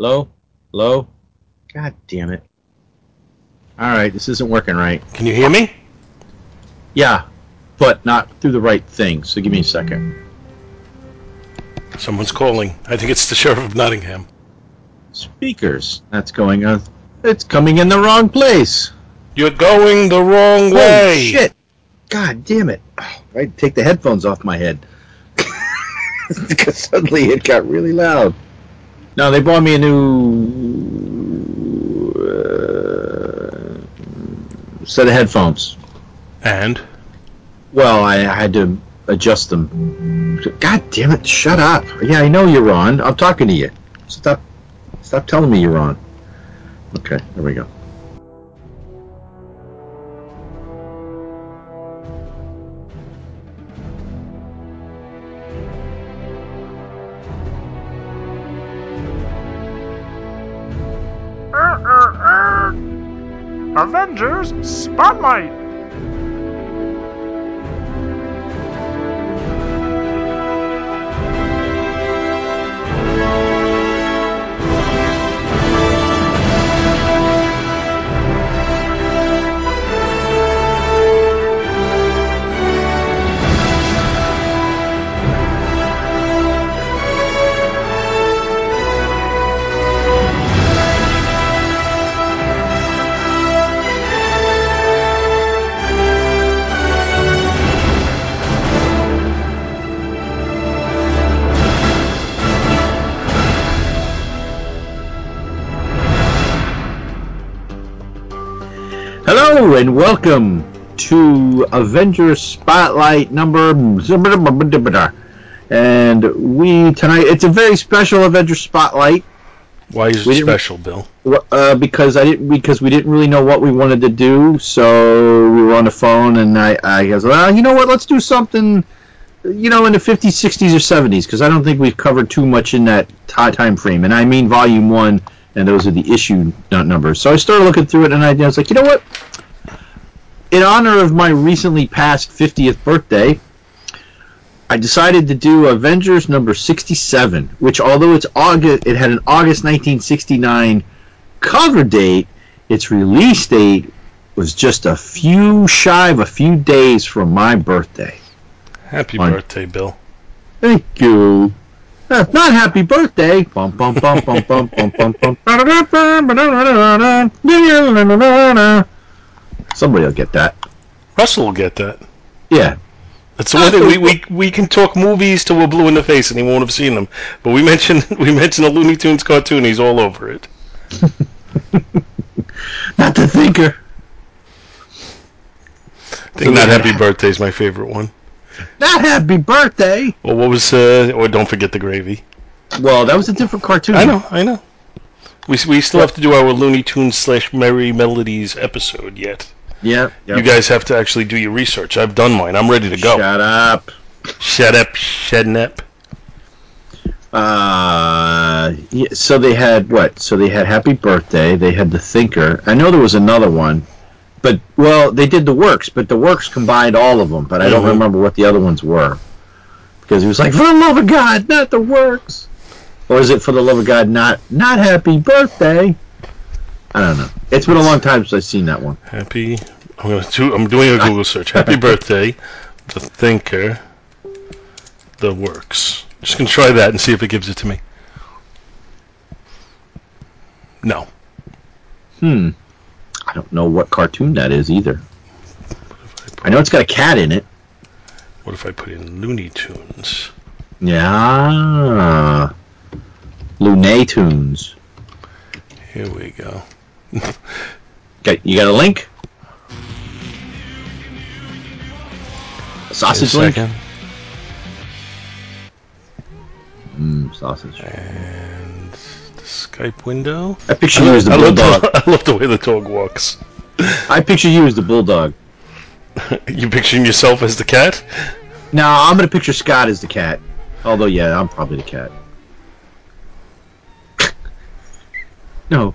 Hello? God damn it. Alright, this isn't working right. Can you hear me? Yeah, but not through the right thing, so give me a second. Someone's calling. I think it's the Sheriff of Nottingham. Speakers. That's going on. It's coming in the wrong place. You're going the wrong way. Holy shit. God damn it. I'd take the headphones off my head. Because suddenly it got really loud. No, they bought me a new set of headphones. And? Well, I had to adjust them. God damn it, shut up. Yeah, I know you're on. I'm talking to you. Stop telling me you're on. Okay, there we go. Avengers Spotlight. Hello and welcome to Avengers Spotlight number, and we tonight, it's a very special Avengers Spotlight. Why is it special, Bill? Because we didn't really know what we wanted to do, so we were on the phone, and I was like, well, you know what, let's do something, you know, in the 50s, 60s, or 70s, because I don't think we've covered too much in that time frame, and I mean Volume 1. And those are the issue numbers. So I started looking through it, and I was like, you know what? In honor of my recently passed 50th birthday, I decided to do Avengers number 67, which although it's August, it had an August 1969 cover date, its release date was just a few days from my birthday. Happy birthday, Bill. Thank you. Not happy birthday. Somebody will get that. Russell will get that. Yeah. That's the one thing. We can talk movies till we're blue in the face and he won't have seen them. But we mentioned a Looney Tunes cartoon. He's all over it. Not the thinker. I think Not Happy Birthday is my favorite one. Not Happy Birthday! Well, what was, or Don't Forget the Gravy. Well, that was a different cartoon. I know. We still have to do our Looney Tunes / Merry Melodies episode yet. Yeah. Yep. You guys have to actually do your research. I've done mine. I'm ready to go. Shut up. Yeah, so they had what? So they had Happy Birthday, they had The Thinker. I know there was another one. But, well, they did The Works, but The Works combined all of them, but I don't remember what the other ones were. Because he was like, for the love of God, not The Works. Or is it for the love of God, not Happy Birthday? I don't know. It's been a long time since I've seen that one. I'm doing a Google search. Happy Birthday, The Thinker, The Works. Just going to try that and see if it gives it to me. No. I don't know what cartoon that is either. I know it's got a cat in it. What if I put in Looney Tunes? Yeah. Looney Tunes. Here we go. Okay, you got a link? A sausage link? Sausage. And Skype window. I picture you as the bulldog. I love the way the dog walks. I picture you as the bulldog. You picturing yourself as the cat? No, I'm going to picture Scott as the cat. Although, yeah, I'm probably the cat. No.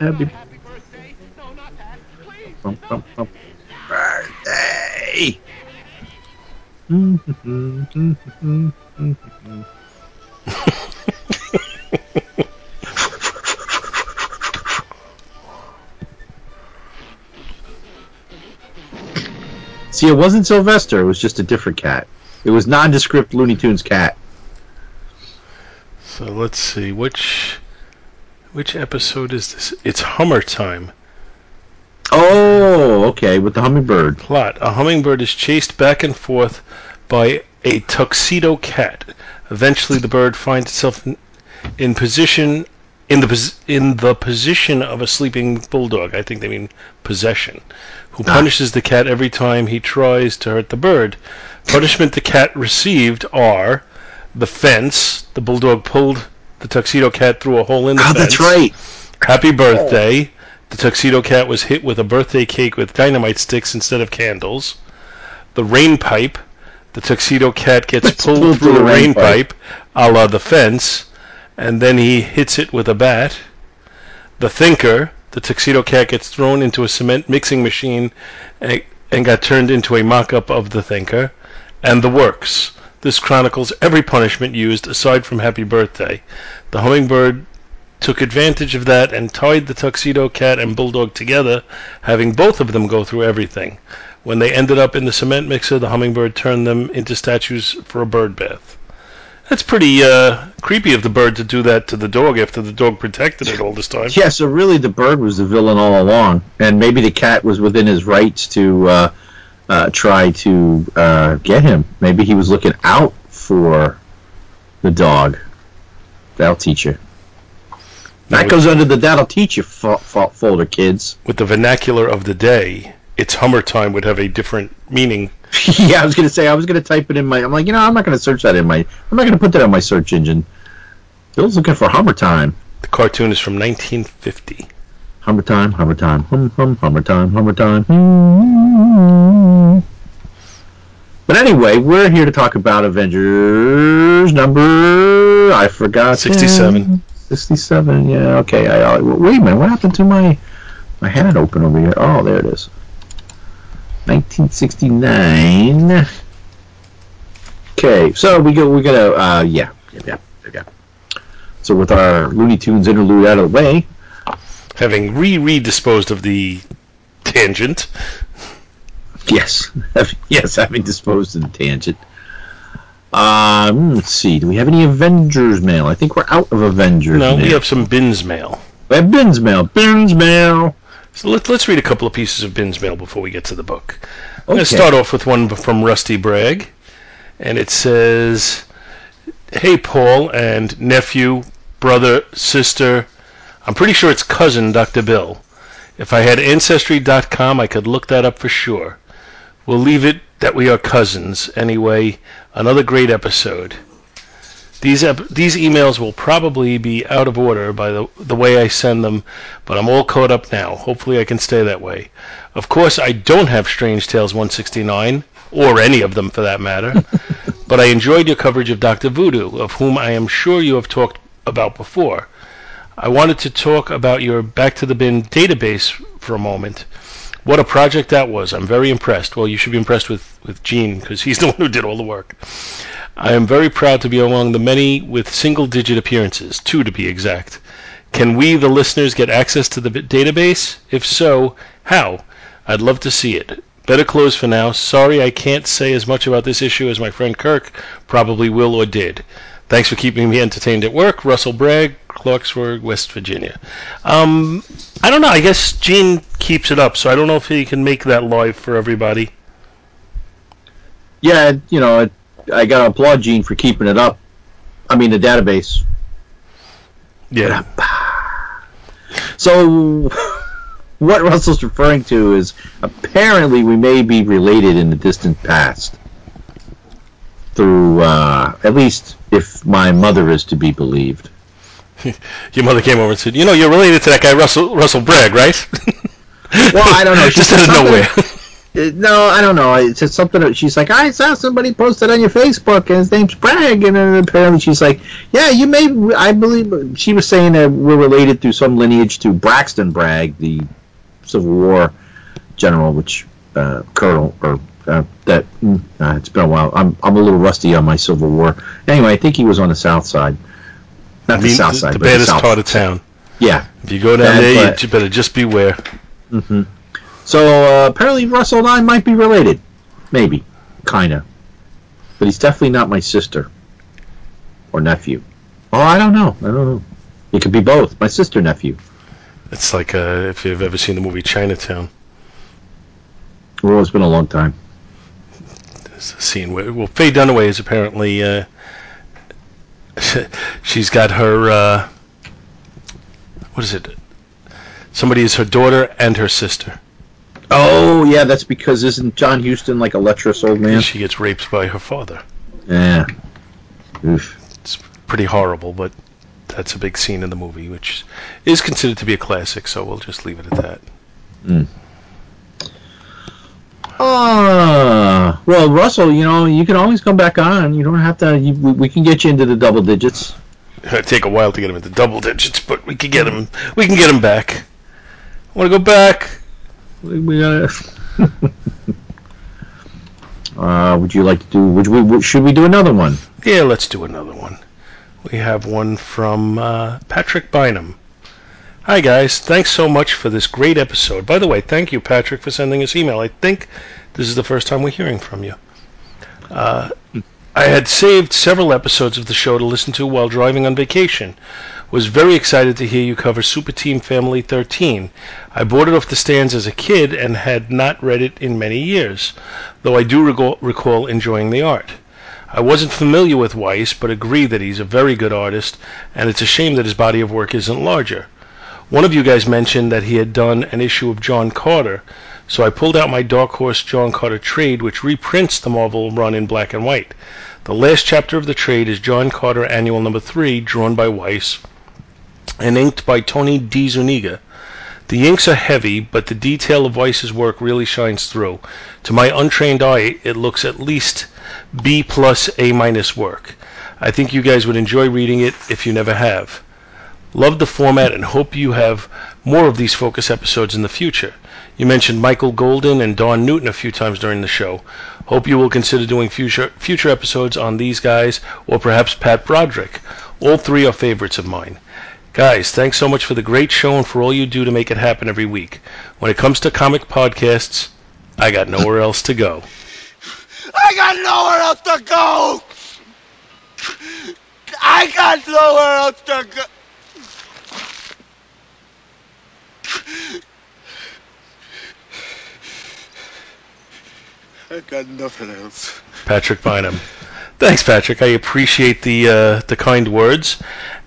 Happy birthday. No, not that. Please. Birthday. See, it wasn't Sylvester. It was just a different cat. It was nondescript Looney Tunes cat. So let's see. Which episode is this? It's Hummer Time. Oh, okay. With the hummingbird. Plot. A hummingbird is chased back and forth by a tuxedo cat. Eventually, the bird finds itself in the position of a sleeping bulldog. I think they mean possession. Who punishes the cat every time he tries to hurt the bird. Punishment the cat received are the fence. The bulldog pulled the tuxedo cat through a hole in the fence. That's right. Happy birthday. The tuxedo cat was hit with a birthday cake with dynamite sticks instead of candles. The rain pipe. The tuxedo cat gets pulled through a rain pipe, a la the fence, and then he hits it with a bat. The thinker. The tuxedo cat gets thrown into a cement mixing machine and got turned into a mock-up of the thinker. And the works. This chronicles every punishment used aside from happy birthday. The hummingbird took advantage of that and tied the tuxedo cat and bulldog together, having both of them go through everything. When they ended up in the cement mixer, the hummingbird turned them into statues for a bird bath. That's pretty creepy of the bird to do that to the dog after the dog protected it all this time. Yeah, so really the bird was the villain all along, and maybe the cat was within his rights to try to get him. Maybe he was looking out for the dog. That'll teach you. That goes under the That'll Teach You folder, kids. With the vernacular of the day, it's Hummer Time would have a different meaning. Yeah, I was going to say, I was going to type it in my... I'm like, you know, I'm not going to search that in my... I'm not going to put that on my search engine. Bill's looking for Hummer Time. The cartoon is from 1950. Hummer Time, Hummer Time, Hummer Time, Hummer Time. But anyway, we're here to talk about Avengers number... I forgot. 67. 67, yeah, okay. Wait a minute, what happened to my hat open over here? Oh, there it is. 1969. Okay, so we go. So with our Looney Tunes interlude out of the way, having redisposed of the tangent. Yes, having disposed of the tangent. Let's see. Do we have any Avengers mail? I think we're out of Avengers mail. No, we have some Bins mail. We have Bins mail. Bins mail. So let's read a couple of pieces of Bins mail before we get to the book. Okay. I'm going to start off with one from Rusty Bragg. And it says, "Hey, Paul and nephew, brother, sister. I'm pretty sure it's cousin, Dr. Bill. If I had Ancestry.com, I could look that up for sure. We'll leave it that we are cousins. Anyway, another great episode. These emails will probably be out of order by the way I send them, but I'm all caught up now. Hopefully I can stay that way. Of course, I don't have Strange Tales 169, or any of them for that matter, but I enjoyed your coverage of Dr. Voodoo, of whom I am sure you have talked about before. I wanted to talk about your Back to the Bin database for a moment. What a project that was. I'm very impressed. Well, you should be impressed with Gene, because he's the one who did all the work. I am very proud to be among the many with single-digit appearances, 2 to be exact. Can we, the listeners, get access to the database? If so, how? I'd love to see it. Better close for now. Sorry I can't say as much about this issue as my friend Kirk probably will or did. Thanks for keeping me entertained at work. Russell Bragg, Clarksburg, West Virginia." I don't know. I guess Gene keeps it up, so I don't know if he can make that live for everybody. Yeah, you know, I got to applaud Gene for keeping it up. I mean, the database. Yeah. So, what Russell's referring to is apparently we may be related in the distant past. Through, at least if my mother is to be believed. Your mother came over and said, "You know, you're related to that guy, Russell Bragg, right?" Well, I don't know. She just out of nowhere. No, I don't know. It's just something. She's like, "I saw somebody posted on your Facebook, and his name's Bragg." And then apparently she's like, "Yeah, you may." I believe she was saying that we're related through some lineage to Braxton Bragg, the Civil War general, which colonel or. It's been a while. I'm a little rusty on my Civil War. Anyway, I think he was on the south side. Not the south side, but the baddest part of town. Yeah. If you go down there, you better just beware. Mm-hmm. So apparently Russell and I might be related. Maybe. Kinda. But he's definitely not my sister. Or nephew. Oh, I don't know. It could be both. My sister, nephew. It's like if you've ever seen the movie Chinatown. Well, it's been a long time. There's a scene where... Well, Faye Dunaway is apparently... she's got her... what is it? Somebody is her daughter and her sister. Oh, yeah, that's because isn't John Huston like a lecherous old man? She gets raped by her father. Yeah. Oof. It's pretty horrible, but that's a big scene in the movie, which is considered to be a classic, so we'll just leave it at that. Well, Russell, you know, you can always come back on. You don't have to... we can get you into the double digits. It'd take a while to get him into double digits, but we can get him. We can get him back. I want to go back. We gotta. Would you like to do? Should we do another one? Yeah, let's do another one. We have one from Patrick Bynum. Hi guys, thanks so much for this great episode. By the way, thank you, Patrick, for sending us email. I think this is the first time we're hearing from you. I had saved several episodes of the show to listen to while driving on vacation. Was very excited to hear you cover Super Team Family 13. I bought it off the stands as a kid and had not read it in many years, though I do recall enjoying the art. I wasn't familiar with Weiss, but agree that he's a very good artist, and it's a shame that his body of work isn't larger. One of you guys mentioned that he had done an issue of John Carter, so I pulled out my Dark Horse John Carter trade, which reprints the Marvel run in black and white. The last chapter of the trade is John Carter Annual No. 3, drawn by Weiss, and inked by Tony D. Zuniga. The inks are heavy, but the detail of Weiss's work really shines through. To my untrained eye, it looks at least B+, A- work. I think you guys would enjoy reading it if you never have. Love the format and hope you have more of these focus episodes in the future. You mentioned Michael Golden and Don Newton a few times during the show. Hope you will consider doing future episodes on these guys, or perhaps Pat Broderick. All three are favorites of mine. Guys, thanks so much for the great show and for all you do to make it happen every week. When it comes to comic podcasts, I got nowhere else to go. I got nowhere else to go! I got nowhere else to go! I got nothing else. Patrick Bynum. Thanks, Patrick. I appreciate the kind words,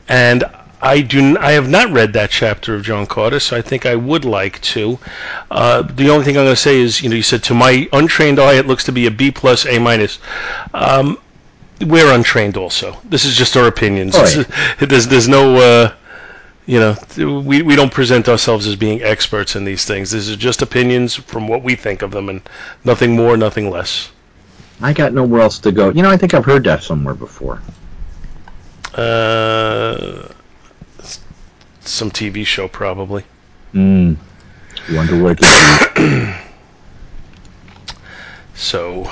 and I have not read that chapter of John Carter, so I think I would like to. The only thing I'm going to say is, you said to my untrained eye, it looks to be a B+, A-. We're untrained, also. This is just our opinions. Oh, yeah. There's no. We don't present ourselves as being experts in these things. This is just opinions from what we think of them, and nothing more, nothing less. I got nowhere else to go. I think I've heard that somewhere before. Some TV show, probably. Wonder what it is. So,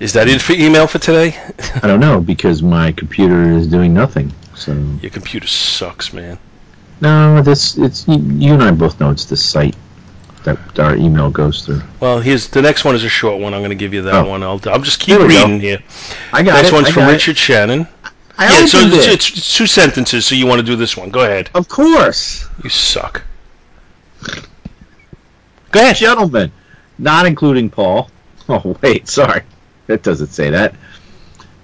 is that it for email for today? I don't know, because my computer is doing nothing. So. Your computer sucks, man. No, it's you and I both know it's this site that our email goes through. Well, the next one is a short one. I'm going to give you that one. I'll just keep reading here. I got it. Next one's from Richard Shannon. It's two sentences, so you want to do this one. Go ahead. Of course. You suck. Go ahead. Gentlemen, not including Paul. Oh, wait, sorry. That doesn't say that.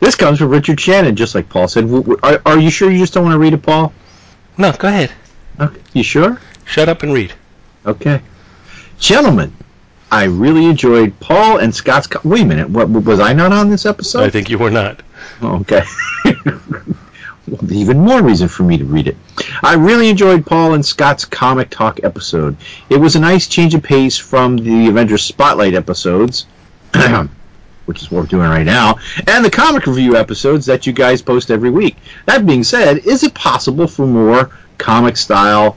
This comes from Richard Shannon, just like Paul said. Are you sure you just don't want to read it, Paul? No, go ahead. Okay. You sure? Shut up and read. Okay. Gentlemen, I really enjoyed Paul and Scott's... Wait a minute. What, was I not on this episode? I think you were not. Okay. Even more reason for me to read it. I really enjoyed Paul and Scott's Comic Talk episode. It was a nice change of pace from the Avengers Spotlight episodes, which is what we're doing right now, and the comic review episodes that you guys post every week. That being said, is it possible for more comic talk style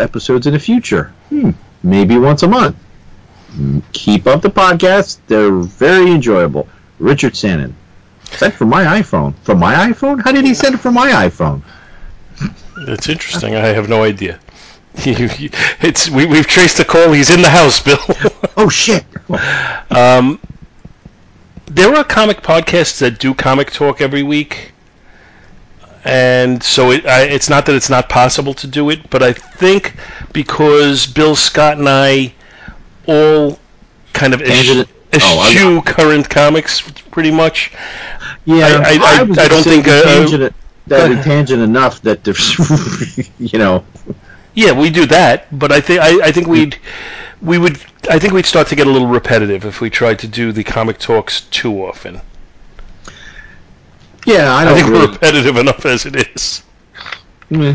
episodes in the future? Maybe once a month. Keep up the podcast. They're very enjoyable. Richard Shannon. Sent from my iPhone. From my iPhone? How did he send it from my iPhone? That's interesting. I have no idea. We've traced the call. He's in the house, Bill. Oh, shit. There are comic podcasts that do comic talk every week, and so it's not that it's not possible to do it, but I think because Bill Scott and I all kind of eschew current comics pretty much. Yeah, I don't think that'd be tangent enough that you know. Yeah, we do that, but I think we'd start to get a little repetitive if we tried to do the comic talks too often. Yeah, I think we're repetitive enough as it is. Yeah.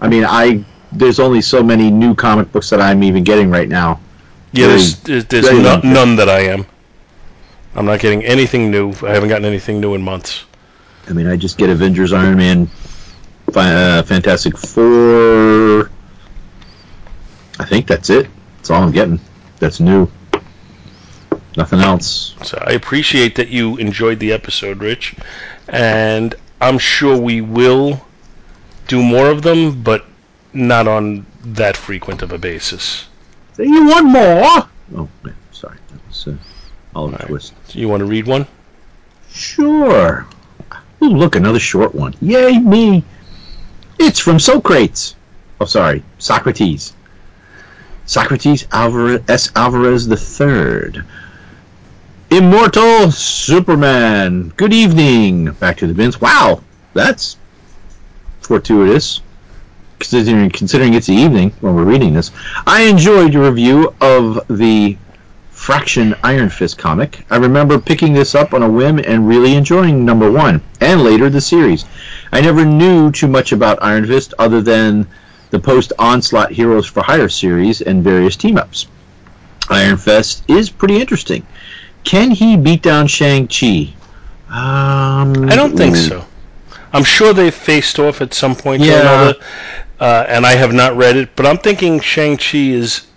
I mean, there's only so many new comic books that I'm even getting right now. Yeah, there's none that I am. I'm not getting anything new. I haven't gotten anything new in months. I mean, I just get Avengers, Iron Man, Fantastic Four. I think that's it. That's all I'm getting. That's new. Nothing else. So I appreciate that you enjoyed the episode, Rich. And I'm sure we will do more of them, but not on that frequent of a basis. So you want more? Oh, man, sorry. That was Oliver Twist. Do you want to read one? Sure. Ooh, look, another short one. Yay, me. It's from Socrates. Oh, sorry. Socrates. Socrates S. Alvarez III. Immortal Superman. Good evening. Back to the bins. Wow, that's fortuitous. Considering it's the evening when we're reading this. I enjoyed your review of the Fraction Iron Fist comic. I remember picking this up on a whim and really enjoying #1 and later the series. I never knew too much about Iron Fist other than the post-Onslaught Heroes for Hire series and various team-ups. Iron Fist is pretty interesting. Can he beat down Shang-Chi? I don't think so. I'm sure they've faced off at some point or another, and I have not read it, but I'm thinking Shang-Chi is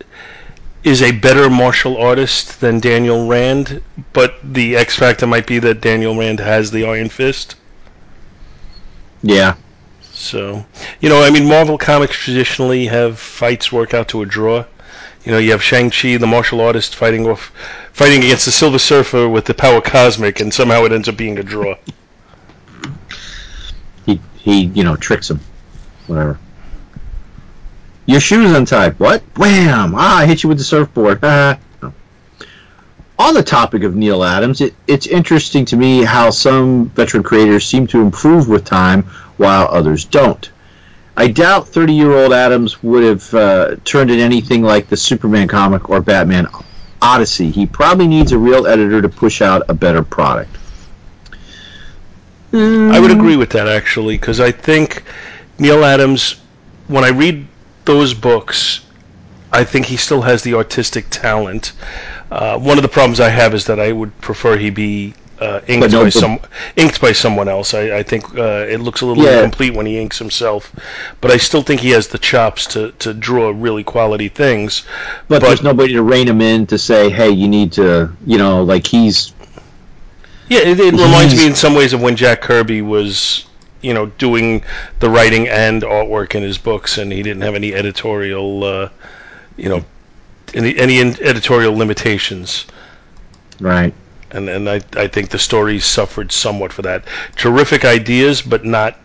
a better martial artist than Daniel Rand, but the X factor might be that Daniel Rand has the Iron Fist. Yeah. So, you know, I mean, Marvel Comics traditionally have fights work out to a draw. You know, you have Shang-Chi, the martial artist, fighting against the Silver Surfer with the power cosmic, and somehow it ends up being a draw. He you know, tricks him. Whatever. Your shoe's untied. What? Wham! Ah, I hit you with the surfboard. Ah. No. On the topic of Neil Adams, it's interesting to me how some veteran creators seem to improve with time while others don't. I doubt 30-year-old Adams would have turned in anything like the Superman comic or Batman Odyssey. He probably needs a real editor to push out a better product. I would agree with that, actually, because I think Neil Adams, when I read those books, I think he still has the artistic talent. One of the problems I have is that I would prefer he be inked by someone else. I think it looks a little incomplete when he inks himself, but I still think he has the chops to draw really quality things. But there's nobody to rein him in to say, hey, you need to, you know, like he's... Yeah, it reminds me in some ways of when Jack Kirby was, you know, doing the writing and artwork in his books, and he didn't have any editorial, any editorial limitations. Right. And I think the stories suffered somewhat for that. Terrific ideas, but not,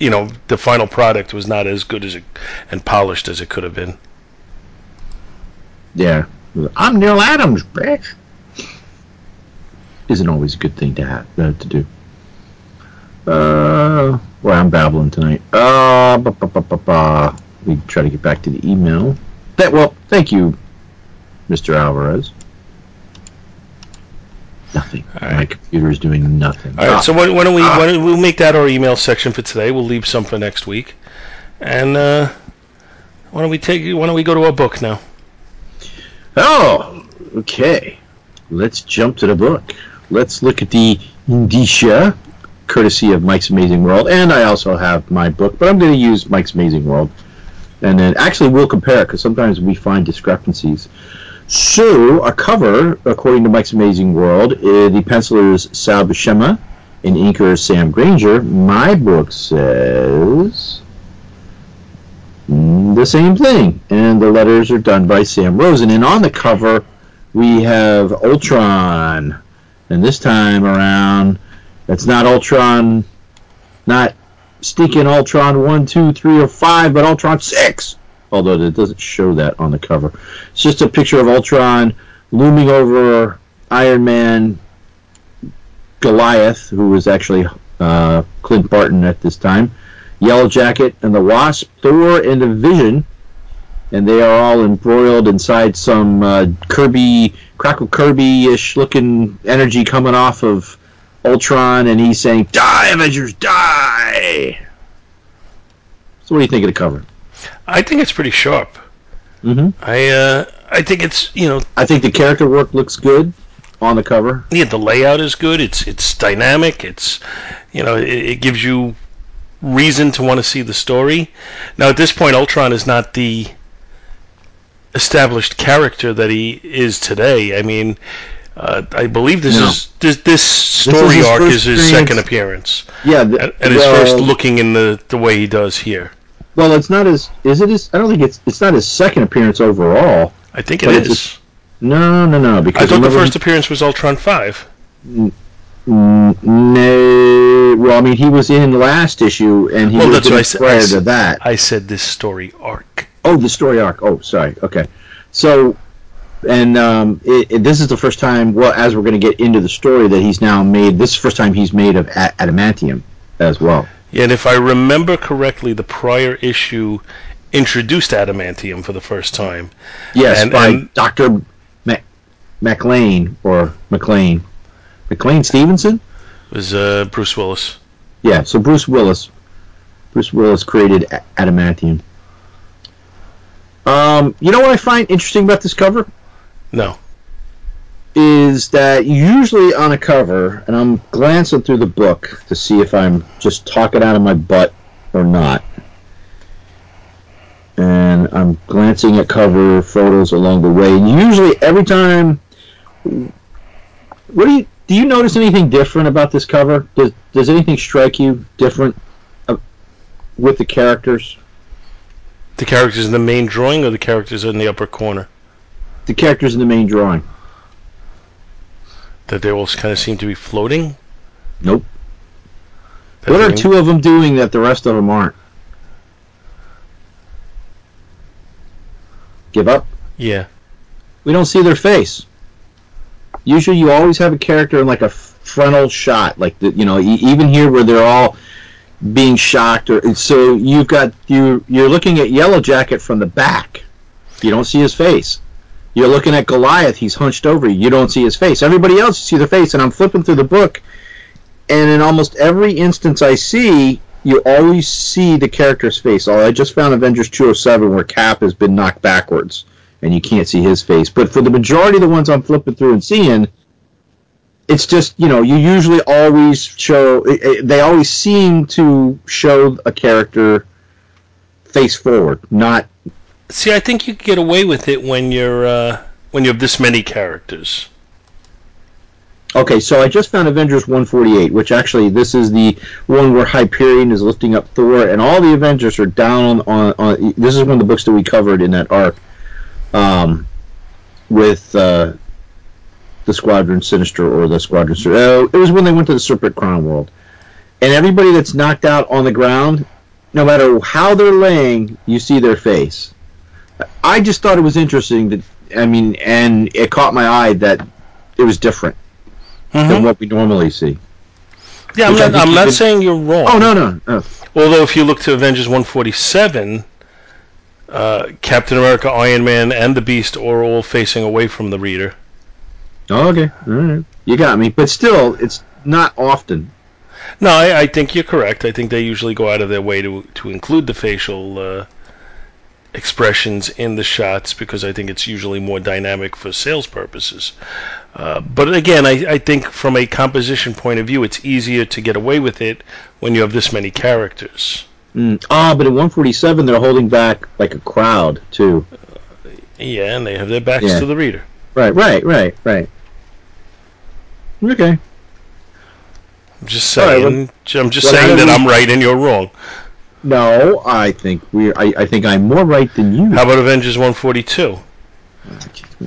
you know, the final product was not as good as and polished as it could have been. Yeah. I'm Neil Adams, bitch. Isn't always a good thing to have to do. I'm babbling tonight. We try to get back to the email. Thank you, Mr. Alvarez. Nothing. All right. My computer is doing nothing. All right. So why don't we make that our email section for today? We'll leave some for next week. And why don't we go to our book now? Oh, okay. Let's jump to the book. Let's look at the indicia, courtesy of Mike's Amazing World. And I also have my book, but I'm going to use Mike's Amazing World. And then actually we'll compare, because sometimes we find discrepancies. So, our cover, according to Mike's Amazing World, the penciler is Sal Buscema, and inker is Sam Granger. My book says the same thing. And the letters are done by Sam Rosen. And on the cover... we have Ultron. And this time around, it's not Ultron, not stinking Ultron 1, 2, 3, or 5, but Ultron 6. Although it doesn't show that on the cover. It's just a picture of Ultron looming over Iron Man Goliath, who was actually Clint Barton at this time, Yellowjacket and the Wasp, Thor and the Vision, and they are all embroiled inside some Kirby Crackle Kirby-ish looking energy coming off of Ultron, and he's saying, "Die, Avengers, die!" So, what do you think of the cover? I think it's pretty sharp. Mm-hmm. I think it's, you know, I think the character work looks good on the cover. Yeah, the layout is good. It's dynamic. It's, you know, it gives you reason to want to see the story. Now at this point, Ultron is not the established character that he is today. I mean, I believe this story arc is his second appearance. Yeah, and his first looking in the way he does here. Well, it's not his. Is it his? I don't think it's not his second appearance overall. I think it is. No. Because I thought the first appearance was Ultron 5. No. Well, I mean, he was in the last issue, and he was prior to that. I said this story arc. Oh, the story arc. Oh, sorry. Okay. So, and this is the first time. Well, as we're going to get into the story, that he's now made. This is the first time he's made of adamantium as well. And if I remember correctly, the prior issue introduced adamantium for the first time. Yes, by Dr. McLean Stevenson? It was Bruce Willis. Yeah, so Bruce Willis created adamantium. You know what I find interesting about this cover? No. Is that usually on a cover, and I'm glancing through the book to see if I'm just talking out of my butt or not, and I'm glancing at cover photos along the way, and usually every time, do you notice anything different about this cover? Does anything strike you different with the characters? The characters in the main drawing or the characters in the upper corner? The characters in the main drawing. That they all kind of seem to be floating? Nope. What are two of them doing that the rest of them aren't? Give up? Yeah. We don't see their face. Usually you always have a character in like a frontal shot. Like, even here where they're all being shocked. So you've got, you're looking at Yellowjacket from the back. You don't see his face. You're looking at Goliath. He's hunched over. You don't see his face. Everybody else, you see their face. And I'm flipping through the book, and in almost every instance I see, you always see the character's face. I just found Avengers 207 where Cap has been knocked backwards, and you can't see his face. But for the majority of the ones I'm flipping through and seeing, it's just, you usually always show... They always seem to show a character face forward, not... See, I think you can get away with it when you have this many characters. Okay, so I just found Avengers 148, which actually this is the one where Hyperion is lifting up Thor, and all the Avengers are down on this is one of the books that we covered in that arc with the Squadron Sinister or the Squadron... It was when they went to the Serpent Crown world. And everybody that's knocked out on the ground, no matter how they're laying, you see their face. I just thought it was interesting that, and it caught my eye that it was different than what we normally see. Yeah, I'm not saying you're wrong. Oh, no. Although if you look to Avengers 147, Captain America, Iron Man, and the Beast are all facing away from the reader. Oh, okay. All right. You got me. But still, it's not often. No, I think you're correct. I think they usually go out of their way to include the facial... expressions in the shots, because I think it's usually more dynamic for sales purposes. But again, I think from a composition point of view, it's easier to get away with it when you have this many characters. But in 147, they're holding back like a crowd, too. Yeah, and they have their backs to the reader. Right. Okay. I'm just saying, I'm right and you're wrong. No, I think I'm more right than you. How about Avengers 142?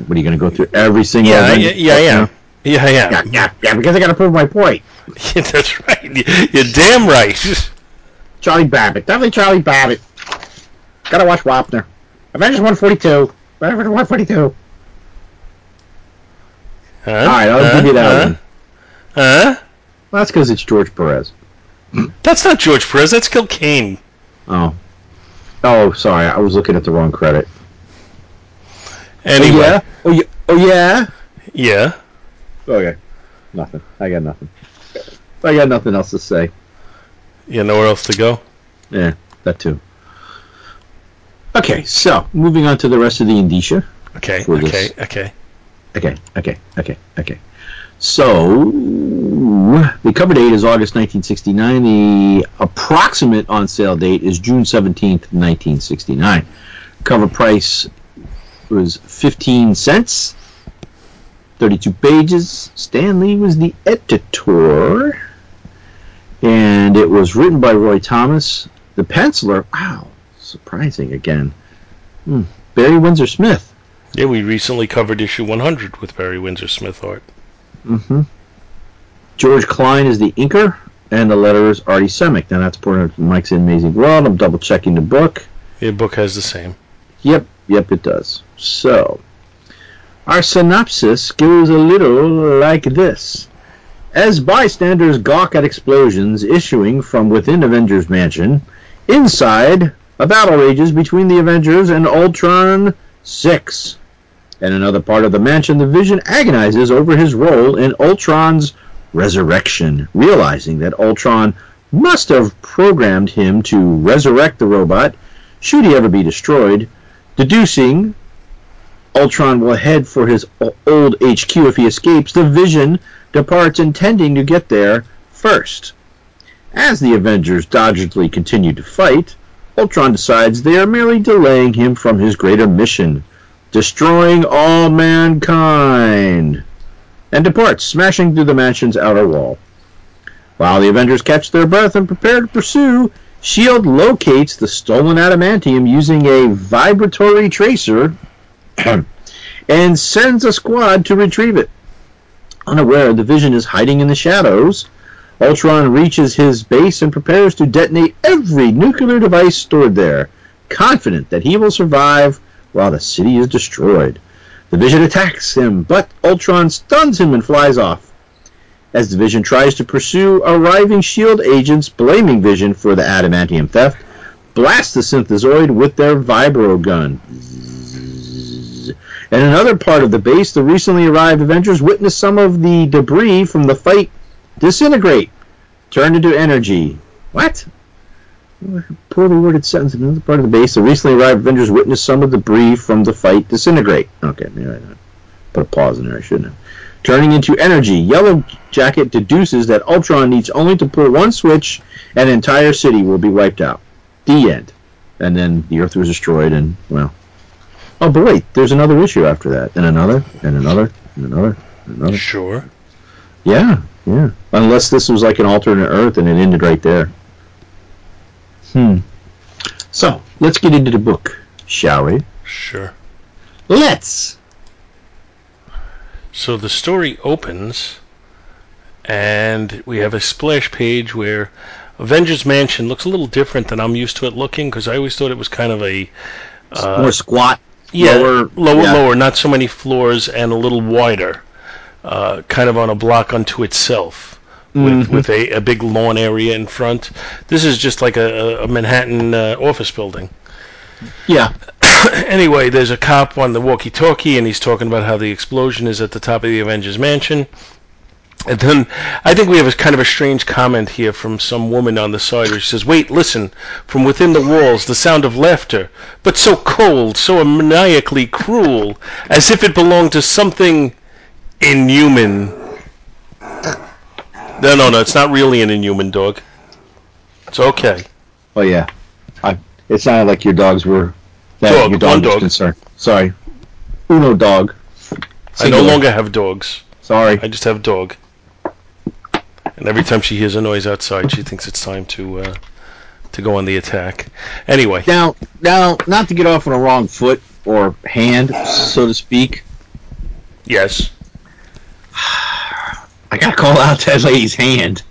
What are you going to go through every single? Yeah, because I got to prove my point. Yeah, that's right. You're damn right. Charlie Babbitt, definitely Charlie Babbitt. Gotta watch Wapner. Avengers 142. Avengers 142. All right, I'll give you that one. Well, that's because it's George Perez. That's not George Perez. That's Kilcane. Oh. Oh, sorry. I was looking at the wrong credit. Anyway. Oh, yeah? Okay. Nothing. I got nothing else to say. You know where else to go? Yeah, that too. Okay, so, moving on to the rest of the indicia. Okay. So, the cover date is August 1969. The approximate on-sale date is June 17th, 1969. Cover price was 15 cents. 32 pages. Stan Lee was the editor. And it was written by Roy Thomas. The penciler, wow, surprising again. Barry Windsor Smith. Yeah, we recently covered issue 100 with Barry Windsor Smith art. Mm-hmm. George Klein is the inker, and the letterer is Artie Semick. Now that's part of Mike's Amazing World. I'm double checking the book. The book has the same. Yep, it does. So, our synopsis goes a little like this. As bystanders gawk at explosions issuing from within Avengers Mansion, inside, a battle rages between the Avengers and Ultron 6. In another part of the mansion, the Vision agonizes over his role in Ultron's resurrection, realizing that Ultron must have programmed him to resurrect the robot should he ever be destroyed, deducing Ultron will head for his old HQ if he escapes. The Vision departs intending to get there first. As the Avengers doggedly continue to fight, Ultron decides they are merely delaying him from his greater mission, destroying all mankind, and departs, smashing through the mansion's outer wall. While the Avengers catch their breath and prepare to pursue, S.H.I.E.L.D. locates the stolen adamantium using a vibratory tracer and sends a squad to retrieve it. Unaware the Vision is hiding in the shadows, Ultron reaches his base and prepares to detonate every nuclear device stored there, confident that he will survive while the city is destroyed. The Vision attacks him, but Ultron stuns him and flies off. As the Vision tries to pursue, arriving S.H.I.E.L.D. agents, blaming Vision for the adamantium theft, blast the synthesoid with their vibro gun. In another part of the base, the recently arrived Avengers witness some of the debris from the fight disintegrate, turn into energy. What? Poorly worded sentence. In another part of the base, the recently arrived Avengers witnessed some of the debris from the fight disintegrate. Okay, maybe I put a pause in there. I shouldn't have. Turning into energy, Yellowjacket deduces that Ultron needs only to pull one switch and an entire city will be wiped out. The end. And then the Earth was destroyed and, well... Oh, but wait, there's another issue after that. And another, and another, and another, and another. Sure. Yeah. Unless this was like an alternate Earth and it ended right there. So, let's get into the book, shall we? Sure. Let's! So the story opens, and we have a splash page where Avengers Mansion looks a little different than I'm used to it looking, because I always thought it was kind of a... more squat. Lower, not so many floors, and a little wider, kind of on a block unto itself, with a big lawn area in front. This is just like a Manhattan office building. Yeah. Anyway, there's a cop on the walkie-talkie, and he's talking about how the explosion is at the top of the Avengers Mansion. And then I think we have kind of a strange comment here from some woman on the side where she says, "Wait, listen, from within the walls, the sound of laughter, but so cold, so maniacally cruel, as if it belonged to something inhuman." No, it's not really an inhuman dog. It's okay. Oh, yeah. It sounded like your dogs were... Your dog. Concerned. Sorry. Uno dog. Singular. I no longer have dogs. Sorry. I just have dog. And every time she hears a noise outside, she thinks it's time to go on the attack. Anyway. Now, not to get off on a wrong foot or hand, so to speak, Yes. I gotta call out that lady's hand.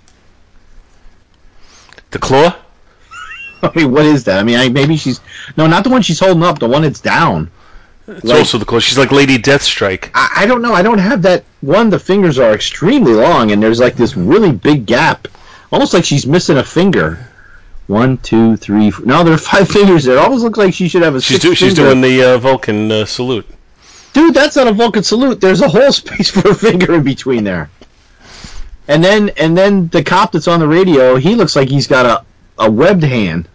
The claw? I mean, what is that? I mean, maybe she's... No, not the one she's holding up. The one that's down. It's like, also the claw. She's like Lady Deathstrike. I don't know. I don't have that one. The fingers are extremely long, and there's like this really big gap. Almost like she's missing a finger. 1, 2, 3, 4. No, there are 5 fingers. It almost looks like she should have a sixth finger. She's doing the Vulcan salute. Dude, that's not a Vulcan salute. There's a whole space for a finger in between there. And then the cop that's on the radio, he looks like he's got a webbed hand.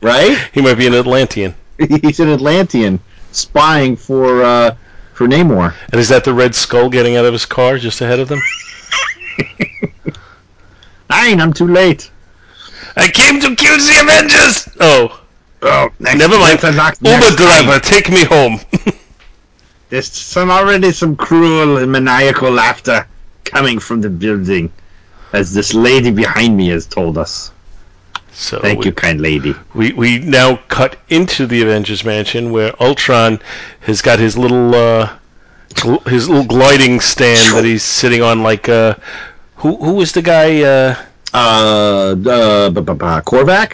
Right? He might be an Atlantean. He's an Atlantean spying for Namor. And is that the Red Skull getting out of his car just ahead of them? I'm too late. I came to kill the Avengers! Oh, never mind. Uber driver, take me home. There's already some cruel and maniacal laughter coming from the building, as this lady behind me has told us. So Thank you, kind lady. We now cut into the Avengers Mansion, where Ultron has got his little gliding stand that he's sitting on. Like who was the guy? Korvac.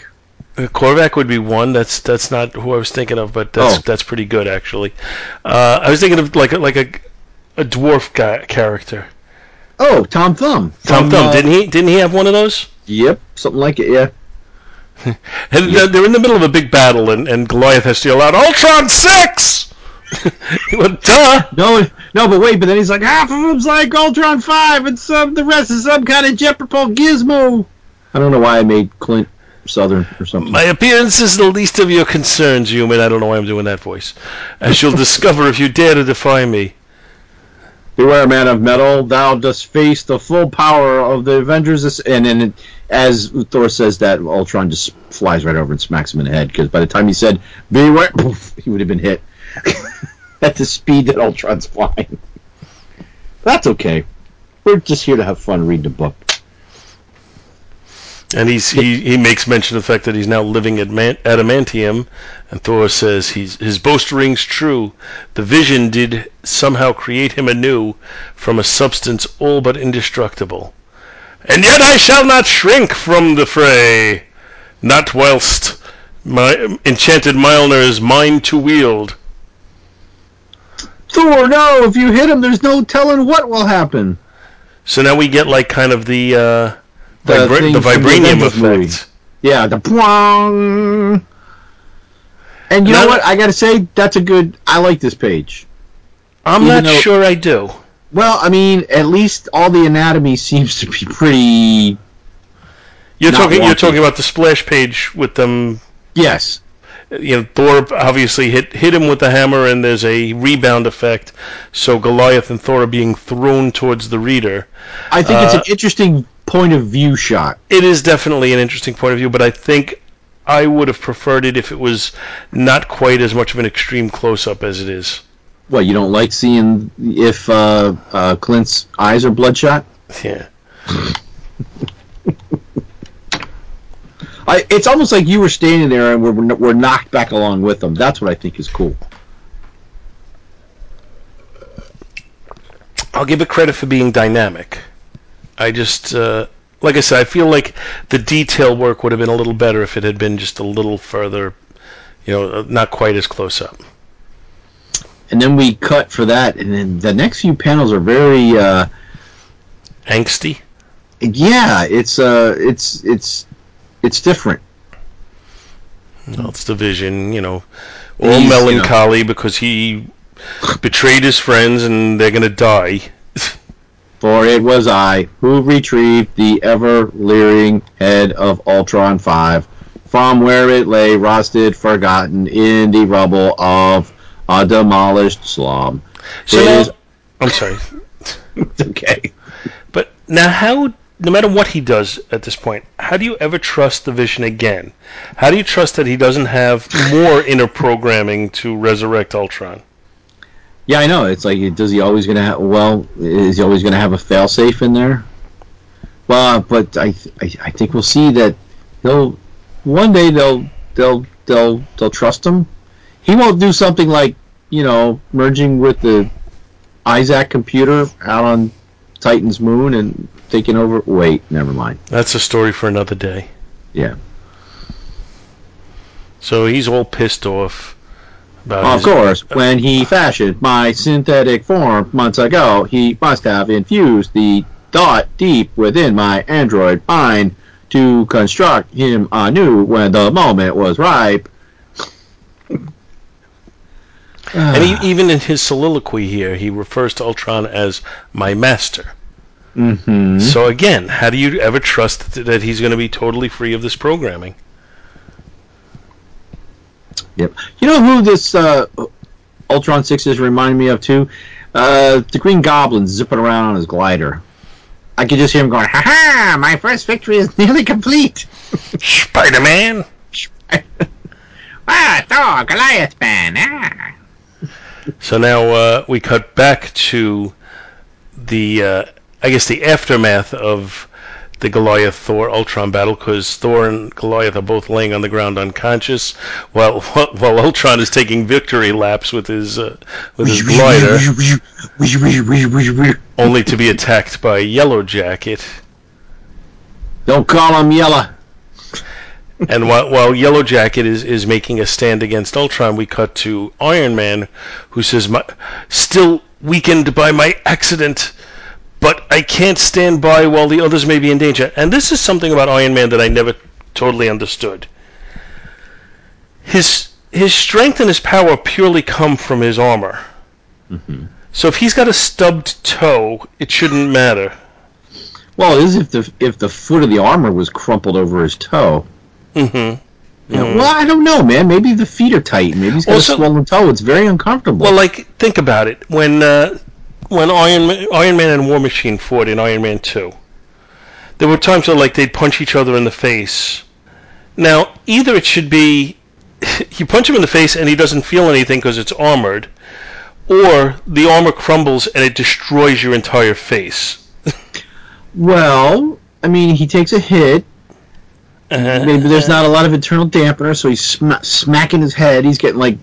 Korvac would be one. That's not who I was thinking of, but that's pretty good actually. I was thinking of like a dwarf guy character. Oh, Tom Thumb. Tom Thumb. Didn't he have one of those? Yep, something like it. Yeah. And they're in the middle of a big battle, and Goliath has to yell out, Ultron 6! Went, duh! No, but wait, but then he's like, half of them's like Ultron 5, and the rest is some kind of Jepperpole gizmo! I don't know why I made Clint Southern or something. My appearance is the least of your concerns, human. I don't know why I'm doing that voice. As you'll discover if you dare to defy me. Beware, man of metal, thou dost face the full power of the Avengers, and then... As Thor says that, Ultron just flies right over and smacks him in the head, because by the time he said, beware, he would have been hit at the speed that Ultron's flying. That's okay. We're just here to have fun reading the book. And he makes mention of the fact that he's now living at Adamantium, and Thor says his boast rings true. The Vision did somehow create him anew from a substance all but indestructible. And yet I shall not shrink from the fray, not whilst my enchanted Mjolnir is mine to wield. Thor, no! If you hit him, there's no telling what will happen. So now we get like kind of the vibranium effect. Yeah, the pwong. And you know what? I gotta say, that's a good. I like this page. I'm not sure I do. Well, I mean, at least all the anatomy seems to be pretty. You're talking about the splash page with them. Yes. You know, Thor obviously hit him with the hammer, and there's a rebound effect. So Goliath and Thor are being thrown towards the reader. I think it's an interesting point of view shot. It is definitely an interesting point of view, but I think I would have preferred it if it was not quite as much of an extreme close-up as it is. What, you don't like seeing if Clint's eyes are bloodshot? Yeah. It's almost like you were standing there and we're knocked back along with them. That's what I think is cool. I'll give it credit for being dynamic. I just, like I said, I feel like the detail work would have been a little better if it had been just a little further, you know, not quite as close up. And then we cut for that, and then the next few panels are very angsty. Yeah, it's different. Well, it's the Vision, you know, all melancholy because he betrayed his friends and they're gonna die. For it was I who retrieved the ever-leering head of Ultron 5 from where it lay, rusted, forgotten in the rubble of a demolished slum. So I'm sorry. It's okay. But now no matter what he does at this point, how do you ever trust the Vision again? How do you trust that he doesn't have more inner programming to resurrect Ultron? Yeah, I know. It's like, is he always going to have a failsafe in there? Well, but I think we'll see that one day they'll trust him. He won't do something like, merging with the Isaac Computer out on Titan's moon and taking over. Wait, never mind. That's a story for another day. Yeah. So he's all pissed off. Of course, when he fashioned my synthetic form months ago, he must have infused the thought deep within my android mind to construct him anew when the moment was ripe. And even in his soliloquy here, he refers to Ultron as my master. Mm-hmm. So again, how do you ever trust that he's going to be totally free of this programming? Yep. You know who this Ultron 6 is reminding me of, too? The Green Goblin zipping around on his glider. I could just hear him going, ha-ha, my first victory is nearly complete. Spider-Man. Ah, Thor, Goliath Man, ah. So now we cut back to the, I guess, the aftermath of the Goliath-Thor-Ultron battle, because Thor and Goliath are both laying on the ground unconscious, while Ultron is taking victory laps with his glider, only to be attacked by Yellowjacket. Don't call him Yellow. And while Yellowjacket is making a stand against Ultron, we cut to Iron Man, who says, still weakened by my accident, but I can't stand by while the others may be in danger. And this is something about Iron Man that I never totally understood. His strength and his power purely come from his armor. Mm-hmm. So if he's got a stubbed toe, it shouldn't matter. Well, it is if the foot of the armor was crumpled over his toe. Mm-hmm. Yeah, well, I don't know, man. Maybe the feet are tight. Maybe he's got a swollen toe. It's very uncomfortable. Well, like, think about it. When Iron Man and War Machine fought in Iron Man 2, there were times where, like, they'd punch each other in the face. Now, either it should be you punch him in the face and he doesn't feel anything because it's armored, or the armor crumbles and it destroys your entire face. Well, I mean, he takes a hit. Maybe there's not a lot of internal dampener, so he's smacking his head. He's getting, like,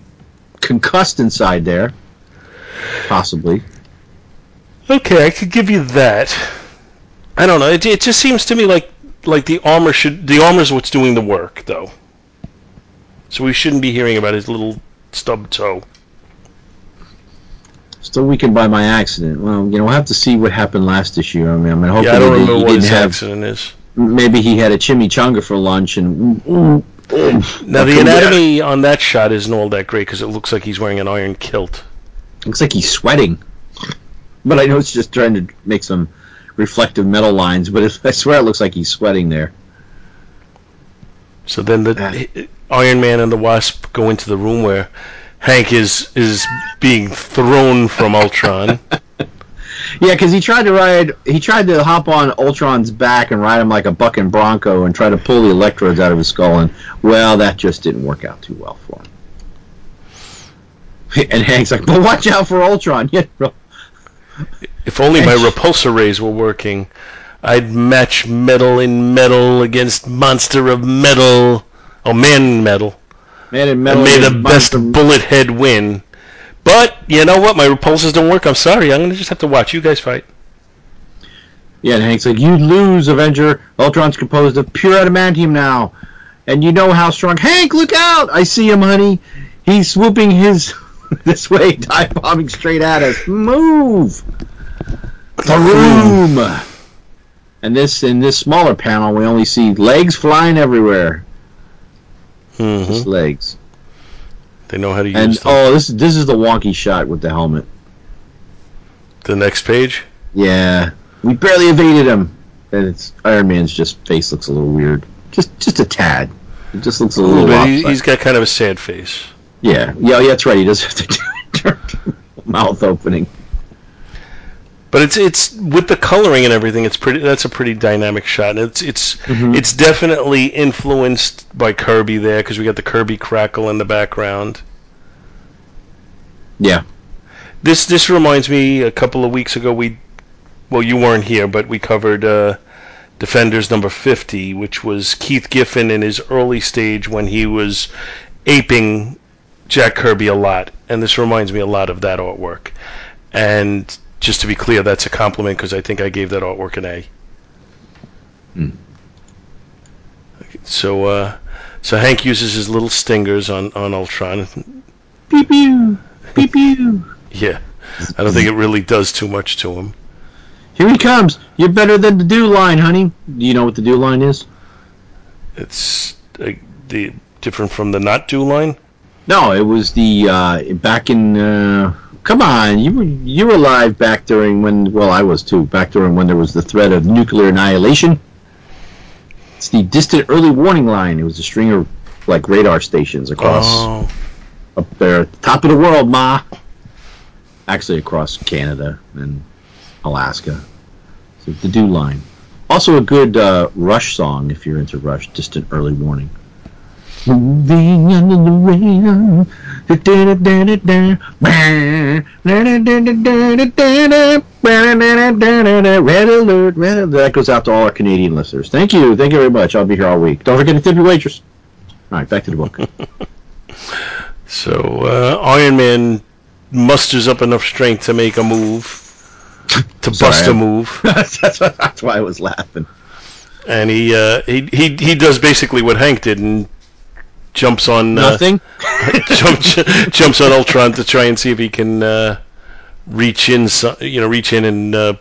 concussed inside there. Possibly. Okay, I could give you that. I don't know. It just seems to me like the armor's what's doing the work, though. So we shouldn't be hearing about his little stub toe. Still weakened by my accident. Well, you know, we'll have to see what happened last issue. I mean, I'm hoping I don't remember what his accident is. Maybe he had a chimichanga for lunch. And now the anatomy on that shot isn't all that great because it looks like he's wearing an iron kilt. Looks like he's sweating. But I know it's just trying to make some reflective metal lines, but I swear it looks like he's sweating there. So then the Iron Man and the Wasp go into the room where Hank is being thrown from Ultron. Yeah, because he tried to hop on Ultron's back and ride him like a bucking bronco and try to pull the electrodes out of his skull, and, well, that just didn't work out too well for him. And Hank's like, but watch out for Ultron. Yeah, if only my repulsor rays were working, I'd match metal in metal against monster of metal. Oh, man in metal. Man in metal. And may the best bullet head win. But, you know what? My repulsors don't work. I'm sorry. I'm going to just have to watch you guys fight. Yeah, and Hank's like, you lose, Avenger. Ultron's composed of pure adamantium now. And you know how strong... Hank, look out! I see him, honey. He's swooping his... this way, dive-bombing straight at us. Move! The room! And this, in this smaller panel, we only see legs flying everywhere. Mm-hmm. Just legs. They know how to use them. And this is the wonky shot with the helmet. The next page? Yeah. We barely evaded him. And it's Iron Man's face looks a little weird. Just a tad. It just looks a little bit. He's got kind of a sad face. Yeah, that's right. He does have to turn mouth opening. But it's with the coloring and everything. It's pretty. That's a pretty dynamic shot. It's mm-hmm. It's definitely influenced by Kirby there because we got the Kirby Crackle in the background. Yeah. This reminds me. A couple of weeks ago, you weren't here, but we covered Defenders number 50, which was Keith Giffen in his early stage when he was aping Jack Kirby a lot, and this reminds me a lot of that artwork. And just to be clear, that's a compliment because I think I gave that artwork an A. So Hank uses his little stingers on Ultron. Pew pew, pew pew. Yeah, I don't think it really does too much to him. Here he comes. You're better than the dew line, honey. Do you know what the dew line is? It's the different from the not dew line. No, it was the back in. Come on, you were alive back during when? Well, I was too. Back during when there was the threat of nuclear annihilation. It's the distant early warning line. It was a string of like radar stations across up there, top of the world, ma. Actually, across Canada and Alaska. So the dew line. Also a good Rush song if you're into Rush. Distant early warning. Moving under the rain. Red alert, red alert. That goes out to all our Canadian listeners. Thank you. Thank you very much. I'll be here all week. Don't forget to tip your waitress. All right, back to the book. So Iron Man musters up enough strength to make a move. To bust a move. That's why I was laughing. And he does basically what Hank did and jumps on nothing. Jumps on Ultron to try and see if he can reach in and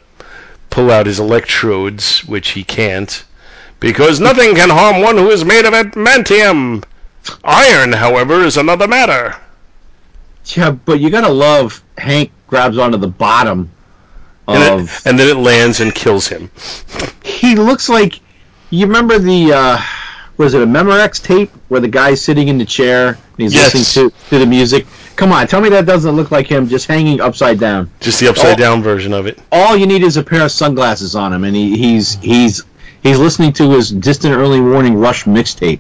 pull out his electrodes, which he can't, because nothing can harm one who is made of adamantium. Iron, however, is another matter. Yeah, but you gotta love Hank grabs onto the bottom. And then it lands and kills him. He looks like, you remember the was it a Memorex tape where the guy's sitting in the chair and he's listening to the music? Come on, tell me that doesn't look like him just hanging upside down. Just the upside down version of it. All you need is a pair of sunglasses on him, and he's listening to his distant early warning Rush mixtape.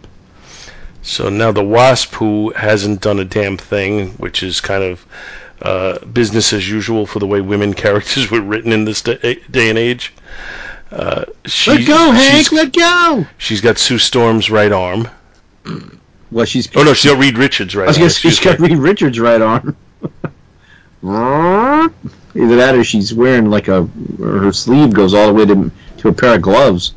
So now the Wasp, who hasn't done a damn thing, which is kind of business as usual for the way women characters were written in this day and age. Let go, Hank! Let go! She's got Sue Storm's right arm. Well, she's... Oh, no, she's got Reed Richards' right arm. She's got Reed Richards' right arm. Either that or she's wearing like her sleeve goes all the way to a pair of gloves.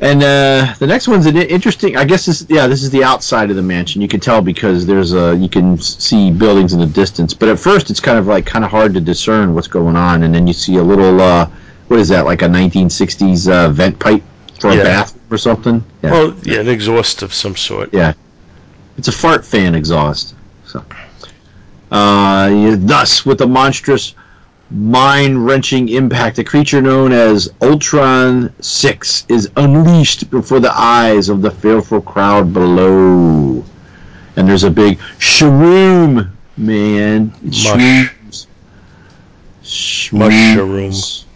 And the next one's an interesting. I guess this is the outside of the mansion. You can tell because you can see buildings in the distance. But at first, it's kind of hard to discern what's going on. And then you see a little what is that? Like a 1960s vent pipe for a bathroom or something? Yeah. Well, yeah, an exhaust of some sort. Yeah, it's a fart fan exhaust. So, thus with the monstrous, mind-wrenching impact, a creature known as Ultron 6 is unleashed before the eyes of the fearful crowd below. And there's a big shroom, man. Mushrooms.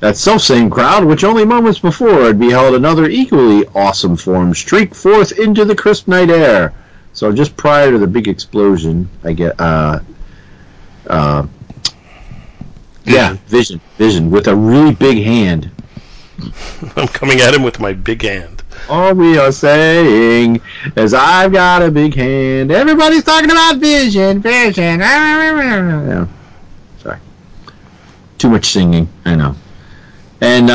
That self-same crowd, which only moments before had beheld another equally awesome form streak forth into the crisp night air. So just prior to the big explosion, I get yeah, Vision, with a really big hand. I'm coming at him with my big hand. All we are saying is I've got a big hand. Everybody's talking about Vision. Yeah. Sorry. Too much singing, I know. And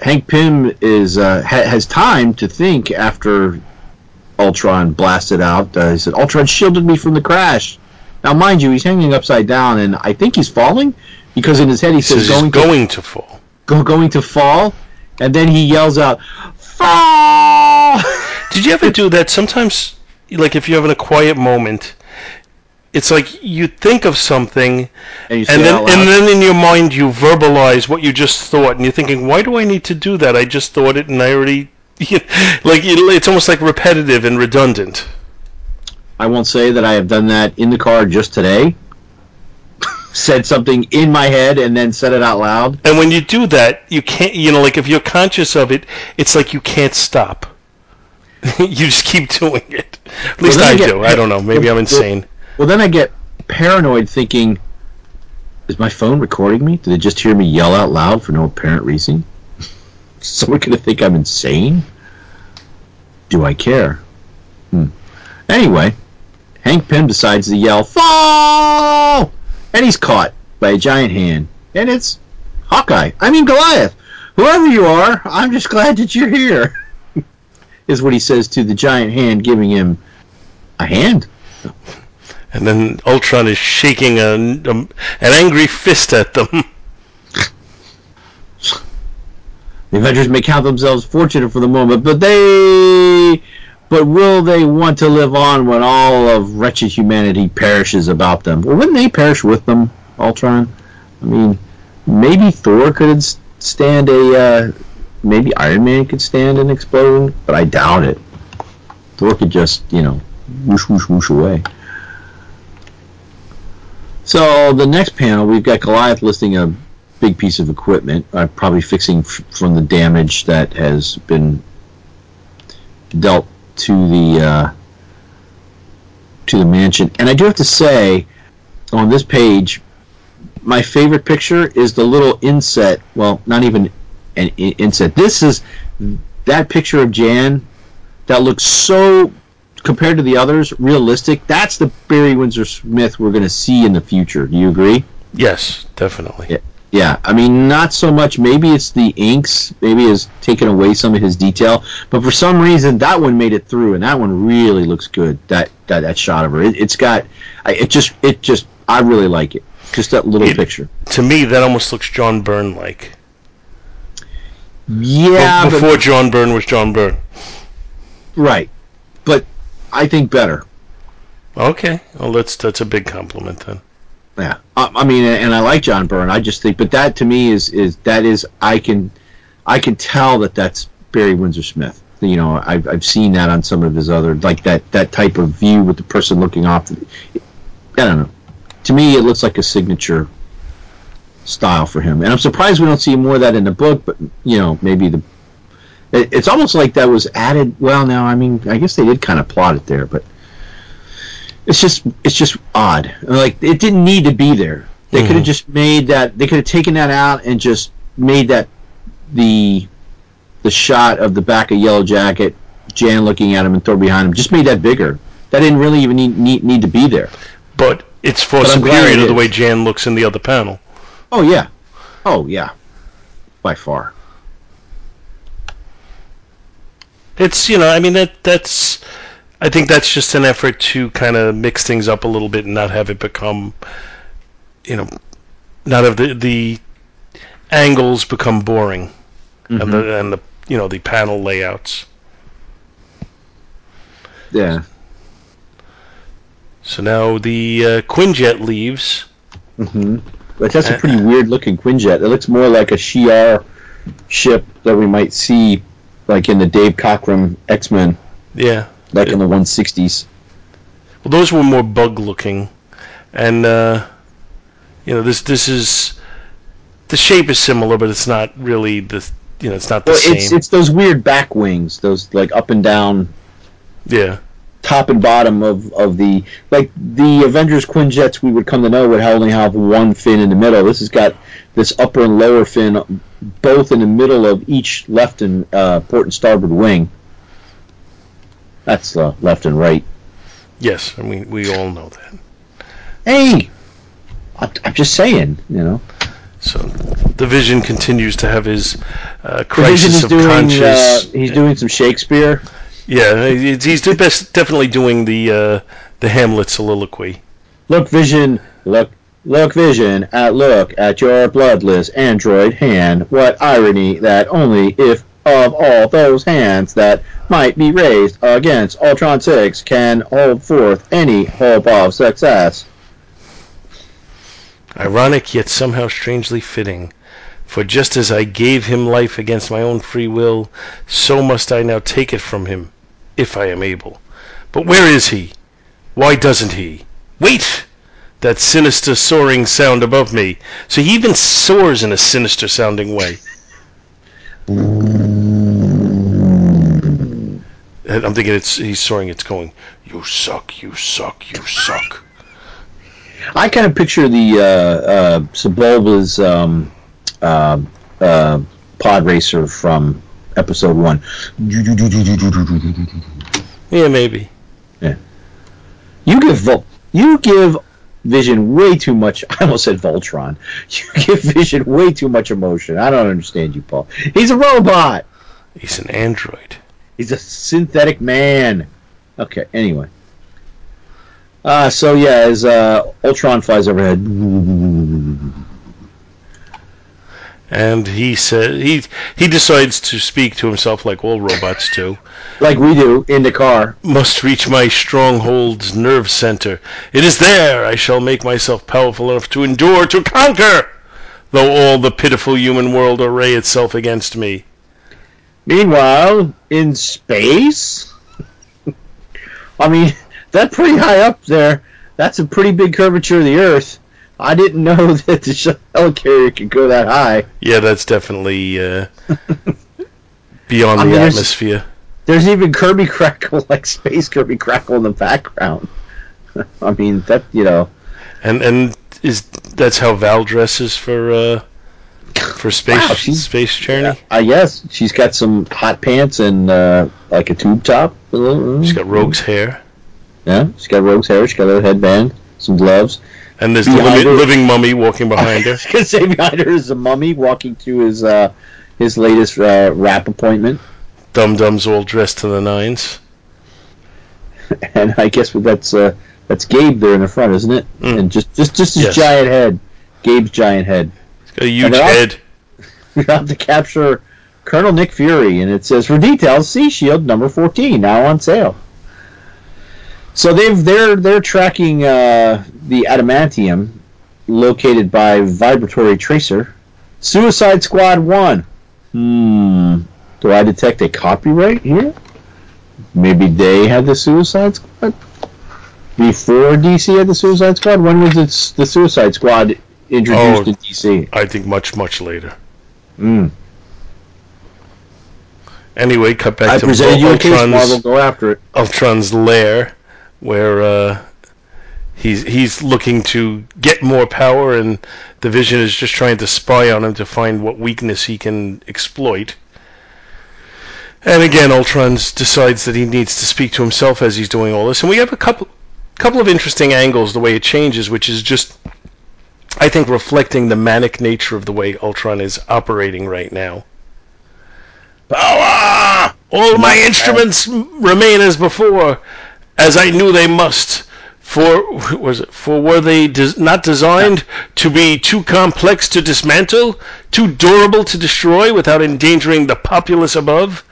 Hank Pym is has time to think after Ultron blasted out. He said, Ultron shielded me from the crash. Now, mind you, he's hanging upside down, and I think he's falling because in his head he says, "Going to fall." Going to fall, and then he yells out, "Fall!" Did you ever do that? Sometimes, like if you're having a quiet moment, it's like you think of something, and then in your mind you verbalize what you just thought, and you're thinking, "Why do I need to do that? I just thought it, and I already like it's almost like repetitive and redundant." I won't say that I have done that in the car just today. Said something in my head and then said it out loud. And when you do that, you can't, like if you're conscious of it, it's like you can't stop. You just keep doing it. At least I do. I don't know. Maybe I'm insane. Well, then I get paranoid thinking, is my phone recording me? Did it just hear me yell out loud for no apparent reason? Someone going to think I'm insane? Do I care? Anyway. Hank Pym decides to yell, "Fall!" and he's caught by a giant hand, and it's Hawkeye. I mean Goliath. Whoever you are, I'm just glad that you're here, is what he says to the giant hand, giving him a hand. And then Ultron is shaking an angry fist at them. The Avengers may count themselves fortunate for the moment, but will they want to live on when all of wretched humanity perishes about them? Well, wouldn't they perish with them, Ultron? I mean, maybe Thor could stand maybe Iron Man could stand an explosion, but I doubt it. Thor could just, whoosh, whoosh, whoosh away. So the next panel, we've got Goliath listing a big piece of equipment, probably fixing from the damage that has been dealt to the mansion. And I do have to say, on this page, my favorite picture is the little inset. Well, not even an inset. This is that picture of Jan that looks so, compared to the others, realistic. That's the Barry Windsor Smith we're going to see in the future. Do you agree? Yes, definitely. Yeah, I mean, not so much. Maybe it's the inks. Maybe it's taken away some of his detail. But for some reason, that one made it through, and that one really looks good. That shot of her. I really like it. Just that little picture. To me, that almost looks John Byrne like. Yeah, before John Byrne was John Byrne. Right, but I think better. Okay, well, that's a big compliment then. Yeah, I mean, and I like John Byrne. I just think, but that to me is I can tell that's Barry Windsor Smith. You know, I've seen that on some of his other, like that type of view with the person looking off. I don't know. To me, it looks like a signature style for him, and I'm surprised we don't see more of that in the book. But maybe it's almost like that was added. Well, no, I mean, I guess they did kind of plot it there, but it's just odd. Like, it didn't need to be there. They could have just made that. They could have taken that out and just made that the shot of the back of Yellowjacket, Jan looking at him and Thor behind him. Just made that bigger. That didn't really even need to be there. But it's for superior to the way Jan looks in the other panel. Oh yeah, by far. It's that's. I think that's just an effort to kind of mix things up a little bit and not have it become, not have the angles become boring, and the panel layouts. Yeah. So now the Quinjet leaves. But that's a pretty weird-looking Quinjet. It looks more like a Shi'ar ship that we might see, like in the Dave Cockrum X-Men. Yeah. Back in the 160s. Well, those were more bug-looking, and this is, the shape is similar, but it's not really the same. It's those weird back wings, those like up and down. Yeah. Top and bottom of the, like the Avengers Quinjets we would come to know would only have one fin in the middle. This has got this upper and lower fin both in the middle of each left and port and starboard wing. That's left and right. Yes, I mean, we all know that. Hey! I'm just saying, So, the Vision continues to have his crisis of conscience. He's doing some Shakespeare. Yeah, he's definitely doing the Hamlet soliloquy. Look, Vision, look at your bloodless android hand. What irony that only if of all those hands that might be raised against Ultron 6 can hold forth any hope of success. Ironic, yet somehow strangely fitting. For just as I gave him life against my own free will, so must I now take it from him, if I am able. But where is he? Why doesn't he? Wait! That sinister soaring sound above me. So he even soars in a sinister sounding way. I'm thinking he's soaring, it's going, you suck, you suck, you suck. I kind of picture the Sebulba's pod racer from episode 1. Yeah, maybe. Yeah. You give Vision way too much. I almost said Voltron. You give Vision way too much emotion. I don't understand you, Paul. He's a robot. He's an android. He's a synthetic man. Okay, anyway. So, yeah, as Ultron flies overhead. And he says he decides to speak to himself like all robots do. Like we do, in the car. Must reach my stronghold's nerve center. It is there I shall make myself powerful enough to endure, to conquer, though all the pitiful human world array itself against me. Meanwhile, in space? I mean, that's pretty high up there. That's a pretty big curvature of the Earth. I didn't know that the helicarrier could go that high. Yeah, that's definitely beyond the atmosphere. There's even Kirby Crackle, like Space Kirby Crackle in the background. I mean, that, you know. And is that's how Val dresses for space space journey? Yes, she's got some hot pants and like a tube top. She's got Rogue's hair. Yeah, she's got Rogue's hair. She's got a headband, some gloves. And there's the living mummy walking behind her. I was going to say, behind her is a mummy walking to his latest rap appointment. Dum-dums all dressed to the nines. And I guess that's Gabe there in the front, isn't it? Mm. And just his giant head. Gabe's giant head. He's got a huge head. We're out to capture Colonel Nick Fury, and it says, for details, see S.H.I.E.L.D. number 14, now on sale. So they're tracking the Adamantium, located by Vibratory Tracer. Suicide Squad 1. Do I detect a copyright here? Maybe they had the Suicide Squad? Before DC had the Suicide Squad? When was the Suicide Squad introduced to DC? I think much, much later. Anyway, cut back to Ultron's, go after it. Ultron's lair, where he's looking to get more power, and the Vision is just trying to spy on him to find what weakness he can exploit. And again, Ultron decides that he needs to speak to himself as he's doing all this. And we have a couple of interesting angles, the way it changes, which is just, I think, reflecting the manic nature of the way Ultron is operating right now. Power! All my instruments remain as before, as I knew they must, for were they not designed to be too complex to dismantle, too durable to destroy without endangering the populace above?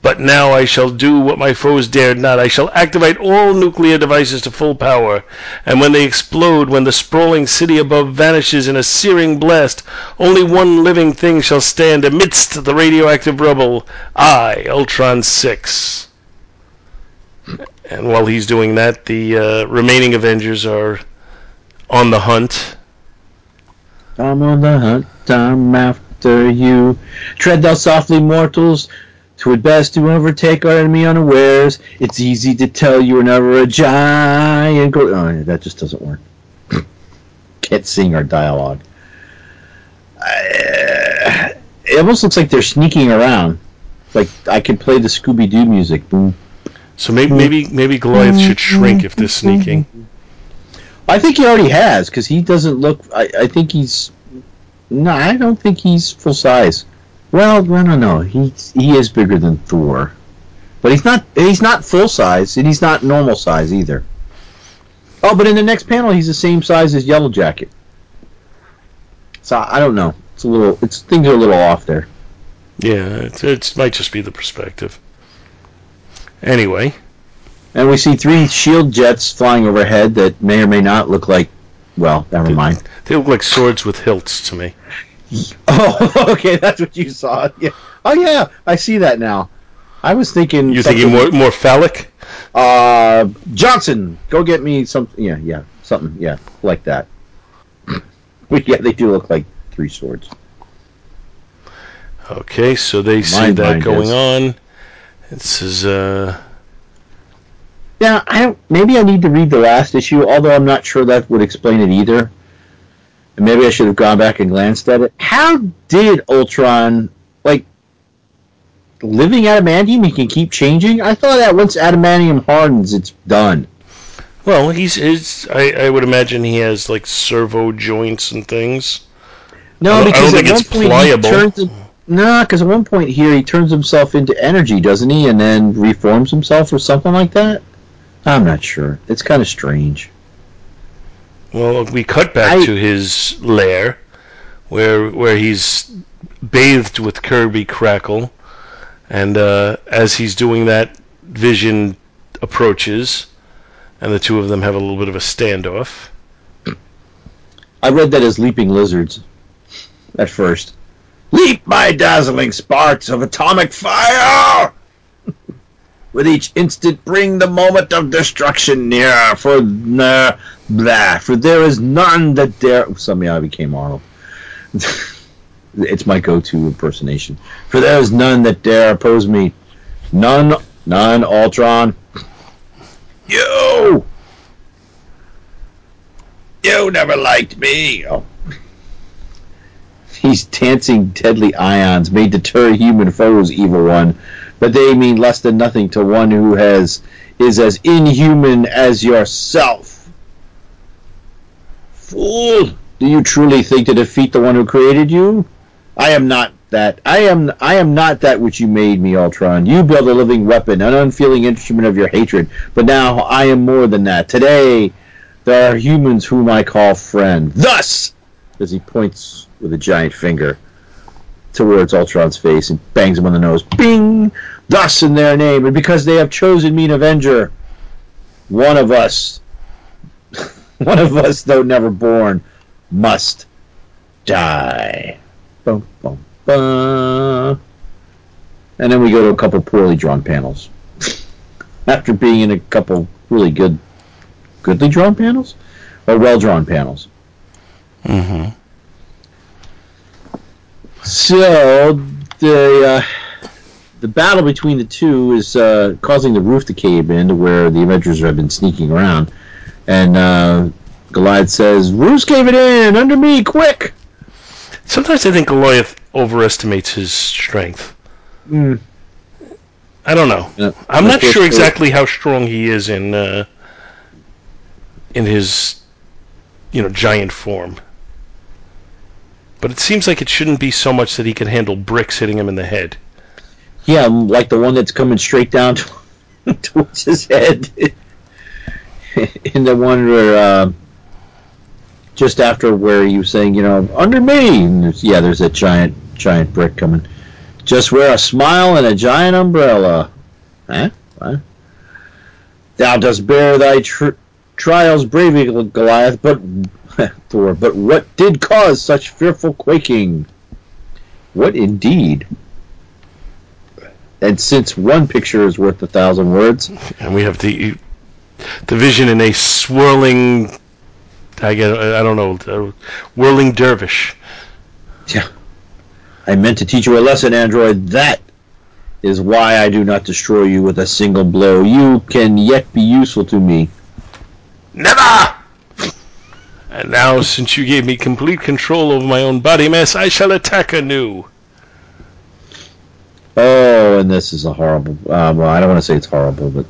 But now I shall do what my foes dared not. I shall activate all nuclear devices to full power, and when they explode, when the sprawling city above vanishes in a searing blast, only one living thing shall stand amidst the radioactive rubble, I, Ultron 6. And while he's doing that, the remaining Avengers are on the hunt. I'm on the hunt, I'm after you. Tread thou softly, mortals. 'Twould best to overtake our enemy unawares. It's easy to tell you are never a giant. That just doesn't work. Can't sing our dialogue. It almost looks like they're sneaking around. Like I could play the Scooby-Doo music. Boom. So maybe Goliath should shrink if they're sneaking. I think he already has, because he doesn't look... I think he's... No, I don't think he's full size. Well, I don't know. He is bigger than Thor. But he's not full size, and he's not normal size either. Oh, but in the next panel, he's the same size as Yellowjacket. So, I don't know. Things are a little off there. Yeah, it might just be the perspective. Anyway, and we see three S.H.I.E.L.D. jets flying overhead that may or may not look like, well, never mind. They look like swords with hilts to me. Oh, okay, that's what you saw. Yeah. Oh, yeah, I see that now. I was thinking... You're thinking more phallic? Johnson, go get me something. Yeah, something, yeah, like that. Yeah, they do look like three swords. Okay, so they see that going on. This is yeah. Maybe I need to read the last issue, although I'm not sure that would explain it either. And maybe I should have gone back and glanced at it. How did Ultron, like, living adamantium? He can keep changing. I thought that once adamantium hardens, it's done. Well, I would imagine he has like servo joints and things. No, because at one point pliable. He turns. Because at one point here he turns himself into energy, doesn't he? And then reforms himself or something like that. I'm not sure. It's kind of strange. Well, we cut back to his lair, where he's bathed with Kirby Crackle, and as he's doing that, Vision approaches, and the two of them have a little bit of a standoff. I read that as leaping lizards at first. Leap, my dazzling sparks of atomic fire! With each instant, bring the moment of destruction nearer. For there is none that dare. Somehow I became Arnold. It's my go-to impersonation. For there is none that dare oppose me. None, Ultron. You never liked me. Oh. These dancing deadly ions may deter human foes, evil one, but they mean less than nothing to one who is as inhuman as yourself. Fool, do you truly think to defeat the one who created you? I am not that. I am not that which you made me, Ultron. You built a living weapon, an unfeeling instrument of your hatred. But now I am more than that. Today, there are humans whom I call friend. Thus, as he points with a giant finger towards Ultron's face and bangs him on the nose. Bing! Thus in their name, and because they have chosen me an Avenger, one of us, though never born, must die. Bum, bum, bum. And then we go to a couple poorly drawn panels. After being in a couple really goodly drawn panels? Or well-drawn panels. Mm-hmm. So, the battle between the two is causing the roof to cave in to where the Avengers have been sneaking around. And Goliath says, roof's caving in! Under me! Quick! Sometimes I think Goliath overestimates his strength. Mm. I don't know. Yeah, I'm not sure exactly how strong he is in his giant form. But it seems like it shouldn't be so much that he can handle bricks hitting him in the head. Yeah, like the one that's coming straight down towards his head. In the one where, just after where he was saying, under me. And there's that giant brick coming. Just wear a smile and a giant umbrella. Huh? What? Thou dost bear thy trials bravely, Goliath, but... Thor, but what did cause such fearful quaking? What indeed? And since one picture is worth 1,000 words, and we have the Vision in a whirling dervish. Yeah, I meant to teach you a lesson, android. That is why I do not destroy you with a single blow. You can yet be useful to me. Never. And now, since you gave me complete control over my own body mass, I shall attack anew. Oh, and this is a horrible... well, I don't want to say it's horrible, but...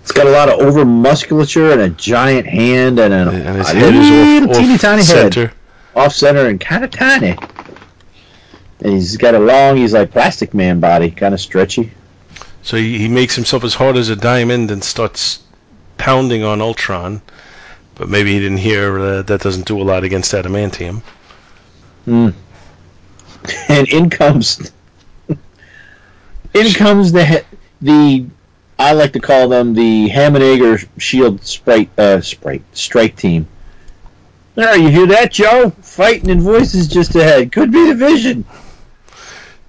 It's got a lot of over-musculature and a giant hand and a little teeny-tiny head. Off-center and kind of tiny. And he's got a long, he's like Plastic Man body, kind of stretchy. So he makes himself as hard as a diamond and starts pounding on Ultron. But maybe he didn't hear that doesn't do a lot against Adamantium. Mm. And in comes the I like to call them the ham and egg or S.H.I.E.L.D. strike team. There, you hear that, Joe? Fighting and voices just ahead. Could be the Vision.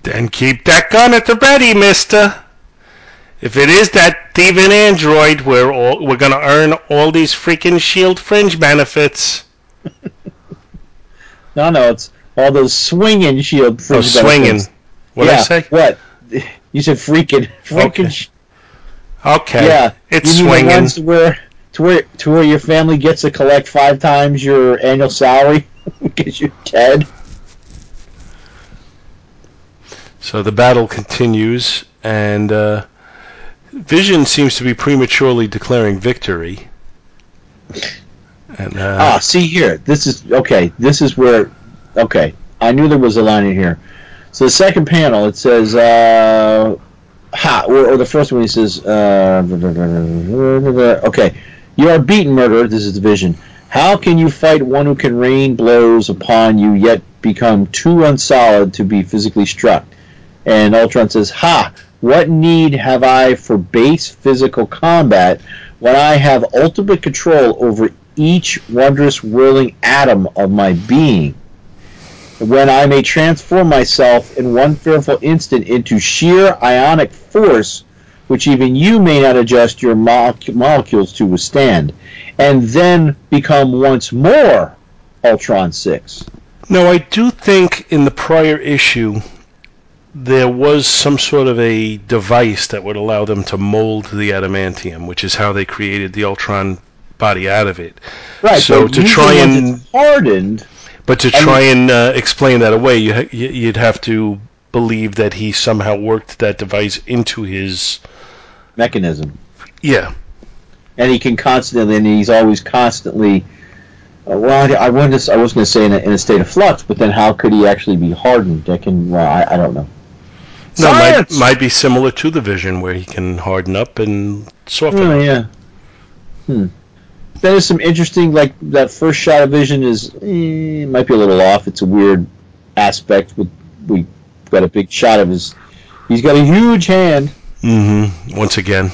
Then keep that gun at the ready, mister. If it is that thieving android, we're going to earn all these freaking S.H.I.E.L.D. fringe benefits. No, it's all those swinging S.H.I.E.L.D. fringe benefits. Swinging. What did I say? What? You said freaking. Freaking. Okay. Yeah. It's swinging. The ones to where your family gets to collect 5 times your annual salary because you're dead. So the battle continues, and... Vision seems to be prematurely declaring victory. And, see here. This is okay. This is where. Okay, I knew there was a line in here. So the second panel, it says, or the first one, he says, okay, you are beaten, murderer. This is the Vision. How can you fight one who can rain blows upon you, yet become too unsolid to be physically struck? And Ultron says, what need have I for base physical combat when I have ultimate control over each wondrous whirling atom of my being? When I may transform myself in one fearful instant into sheer ionic force, which even you may not adjust your molecules to withstand, and then become once more Ultron 6. Now, I do think in the prior issue, there was some sort of a device that would allow them to mold the adamantium, which is how they created the Ultron body out of it. Right, so to try and hardened... But to try and explain that away, you'd have to believe that he somehow worked that device into his... mechanism. Yeah. And he can constantly, and he's always constantly... I was going to say in a state of flux, but then how could he actually be hardened? I don't know. No, might be similar to the Vision, where he can harden up and soften up. Yeah. There's some interesting, like that first shot of Vision is might be a little off. It's a weird aspect. We got a big shot of his. He's got a huge hand. Mm-hmm. Once again.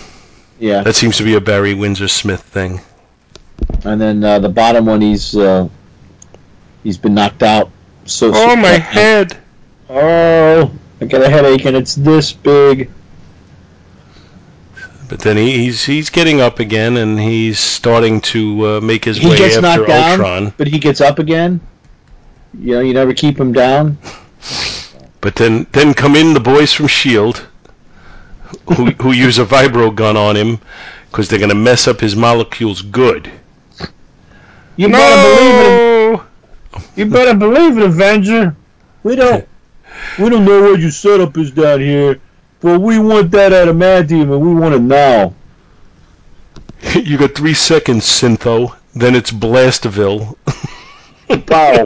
Yeah. That seems to be a Barry Windsor Smith thing. And then the bottom one, he's been knocked out. So my head! Oh, I got a headache, and it's this big. But then he's getting up again, and he's starting to make his way after Ultron. He gets knocked down, but he gets up again. You know, you never keep him down. But then come in the boys from S.H.I.E.L.D., who use a vibro gun on him, because they're going to mess up his molecules good. You better believe it, Avenger. We don't know what your setup is down here. Well, we want that adamantium, and we want it now. You got 3 seconds, Syntho. Then it's Blastaville. Wow.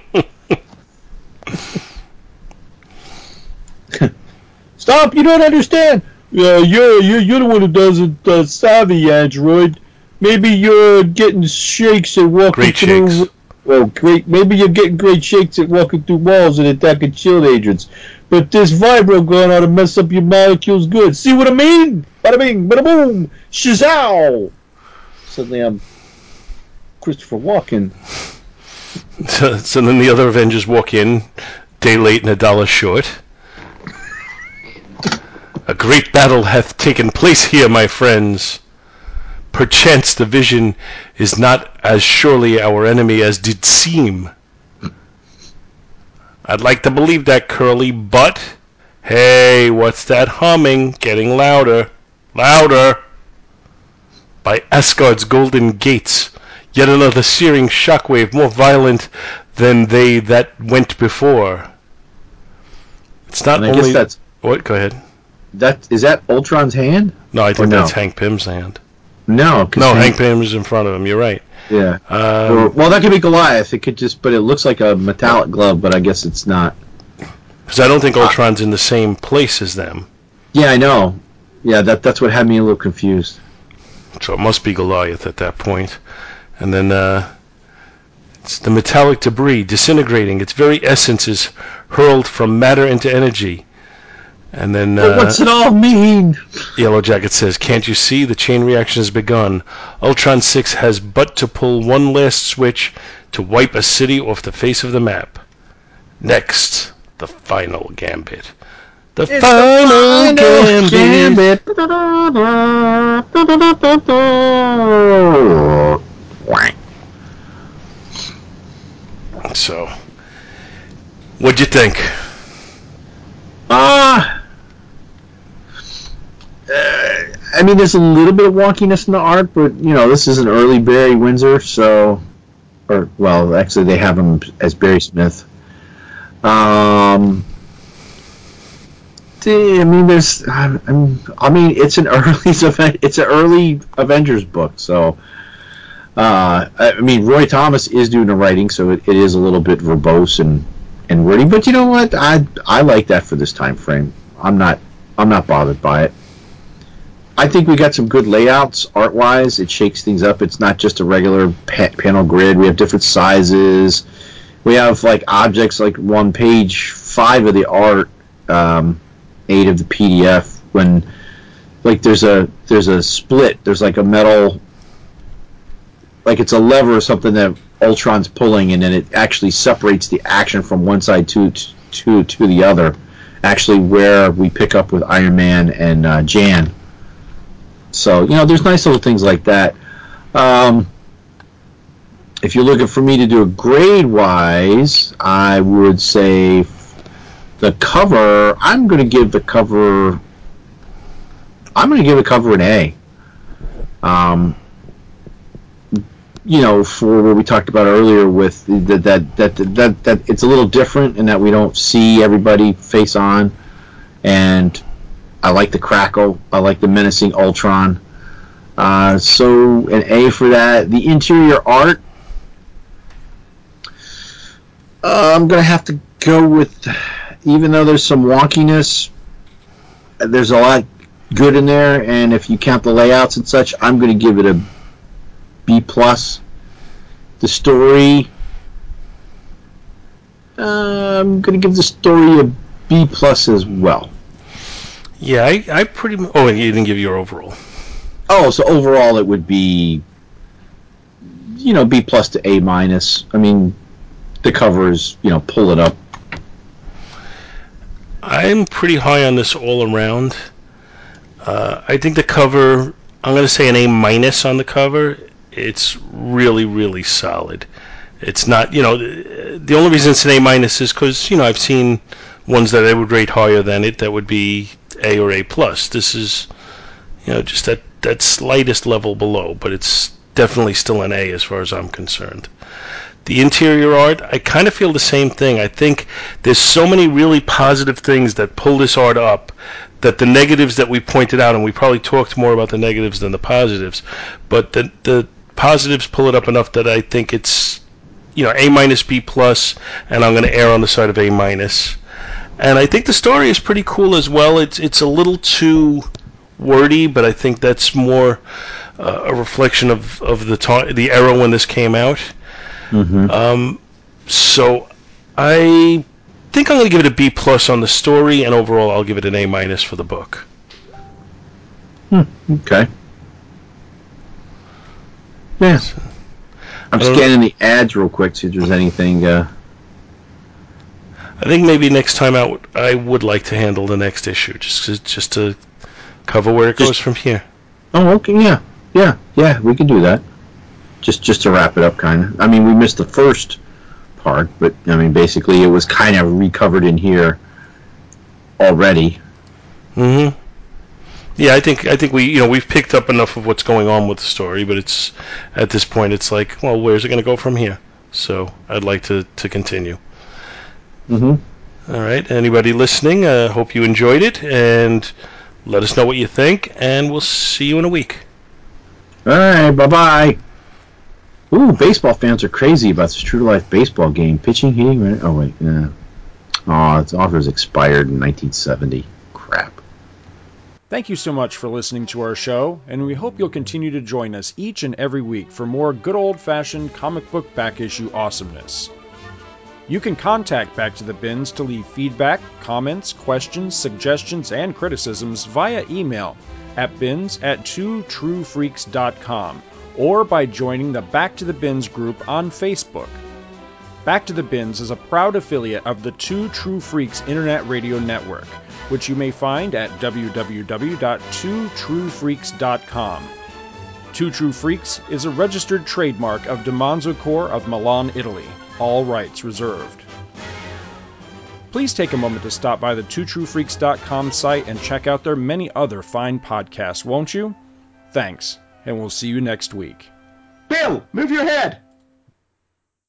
Stop! You don't understand. You're the one who doesn't savvy, Android. Maybe you're getting shakes at walking through. Shakes. Well, great. Maybe you're getting great shakes at walking through walls and attacking shield agents. But this vibro gun ought to mess up your molecules good. See what I mean? Bada bing, bada boom, shazow! Suddenly I'm Christopher Walken. So then the other Avengers walk in, day late and a dollar short. A great battle hath taken place here, my friends. Perchance the Vision is not as surely our enemy as did seem. I'd like to believe that, Curly, but... Hey, what's that humming? Getting louder. Louder! By Asgard's golden gates, yet another searing shockwave more violent than they that went before. It's not only... Guess that's... What? Go ahead. Is that Ultron's hand? No, I think that's Hank Pym's hand. No, Hank Pym is in front of him. You're right. Yeah. Well, that could be Goliath. It could just, but it looks like a metallic glove, but I guess it's not. Because I don't think Ultron's in the same place as them. Yeah, I know. Yeah, that's what had me a little confused. So it must be Goliath at that point. And then it's the metallic debris disintegrating. Its very essence is hurled from matter into energy. And then, what's it all mean? Yellowjacket says, "Can't you see? The chain reaction has begun. Ultron 6 has but to pull one last switch to wipe a city off the face of the map. Next, the final gambit. The final gambit. So, what'd you think? I mean, there's a little bit of wonkiness in the art, but, you know, this is an early Barry Windsor, so... Or, well, actually, they have him as Barry Smith. I mean, there's. I mean, it's an early. It's an early Avengers book, so. I mean, Roy Thomas is doing the writing, so it is a little bit verbose and wordy. But you know what? I like that for this time frame. I'm not bothered by it. I think we got some good layouts art wise. It shakes things up. It's not just a regular panel grid. We have different sizes. We have like objects like on page 5 of the art, 8 of the PDF. When like there's a split. There's like a metal. Like it's a lever or something that Ultron's pulling, and then it actually separates the action from one side to the other. Actually, where we pick up with Iron Man and Jan. So you know, there's nice little things like that. If you're looking for me to do a grade wise, I would say the cover. I'm going to give the cover an A. You know, for what we talked about earlier with that it's a little different in that we don't see everybody face on, and I like the crackle, I like the menacing Ultron, so an A for that. The interior art, I'm going to have to go with, even though there's some wonkiness, there's a lot good in there, and if you count the layouts and such, I'm going to give it a B+. The story, I'm going to give the story a B+ as well. Yeah, I pretty much... Oh, and you didn't give your overall. Oh, so overall it would be, you know, B+ to A-. I mean, the cover is, you know, pull it up. I'm pretty high on this all around. I think the cover, I'm going to say an A- on the cover. It's really, really solid. It's not, you know, the only reason it's an A- is because, you know, I've seen ones that I would rate higher than it that would be A or A+. This is, you know, just that slightest level below, but it's definitely still an A as far as I'm concerned. The interior art, I kind of feel the same thing. I think there's so many really positive things that pull this art up that the negatives that we pointed out, and we probably talked more about the negatives than the positives, but the positives pull it up enough that I think it's, you know, A-, B+, and I'm going to err on the side of A-. And I think the story is pretty cool as well. It's a little too wordy, but I think that's more a reflection of the era when this came out. Mm-hmm. So I think I'm going to give it a B+ on the story, and overall I'll give it an A- for the book. Okay. Yeah. I'm scanning the ads real quick, see if there's anything. I think maybe next time out I would like to handle the next issue, just to cover where it goes from here. Oh, okay, yeah. We can do that. Just to wrap it up, kind of. I mean, we missed the first part, but I mean, basically, it was kind of recovered in here already. Mm-hmm. Yeah, I think we, you know, we've picked up enough of what's going on with the story, but it's at this point, it's like, well, where's it going to go from here? So I'd like to continue. Mm-hmm. All right. Anybody listening? Hope you enjoyed it, and let us know what you think. And we'll see you in a week. All right. Bye bye. Ooh, baseball fans are crazy about this true-to-life baseball game. Pitching, hitting, right? Oh, wait. Yeah. Oh, its offer's expired in 1970. Crap. Thank you so much for listening to our show, and we hope you'll continue to join us each and every week for more good old-fashioned comic book back-issue awesomeness. You can contact Back to the Bins to leave feedback, comments, questions, suggestions, and criticisms via email at bins@twotruefreaks.com. or by joining the Back to the Bins group on Facebook. Back to the Bins is a proud affiliate of the Two True Freaks Internet Radio Network, which you may find at www.twotruefreaks.com. Two True Freaks is a registered trademark of DiManzo Corp of Milan, Italy. All rights reserved. Please take a moment to stop by the twotruefreaks.com site and check out their many other fine podcasts, won't you? Thanks. And we'll see you next week. Bill, move your head!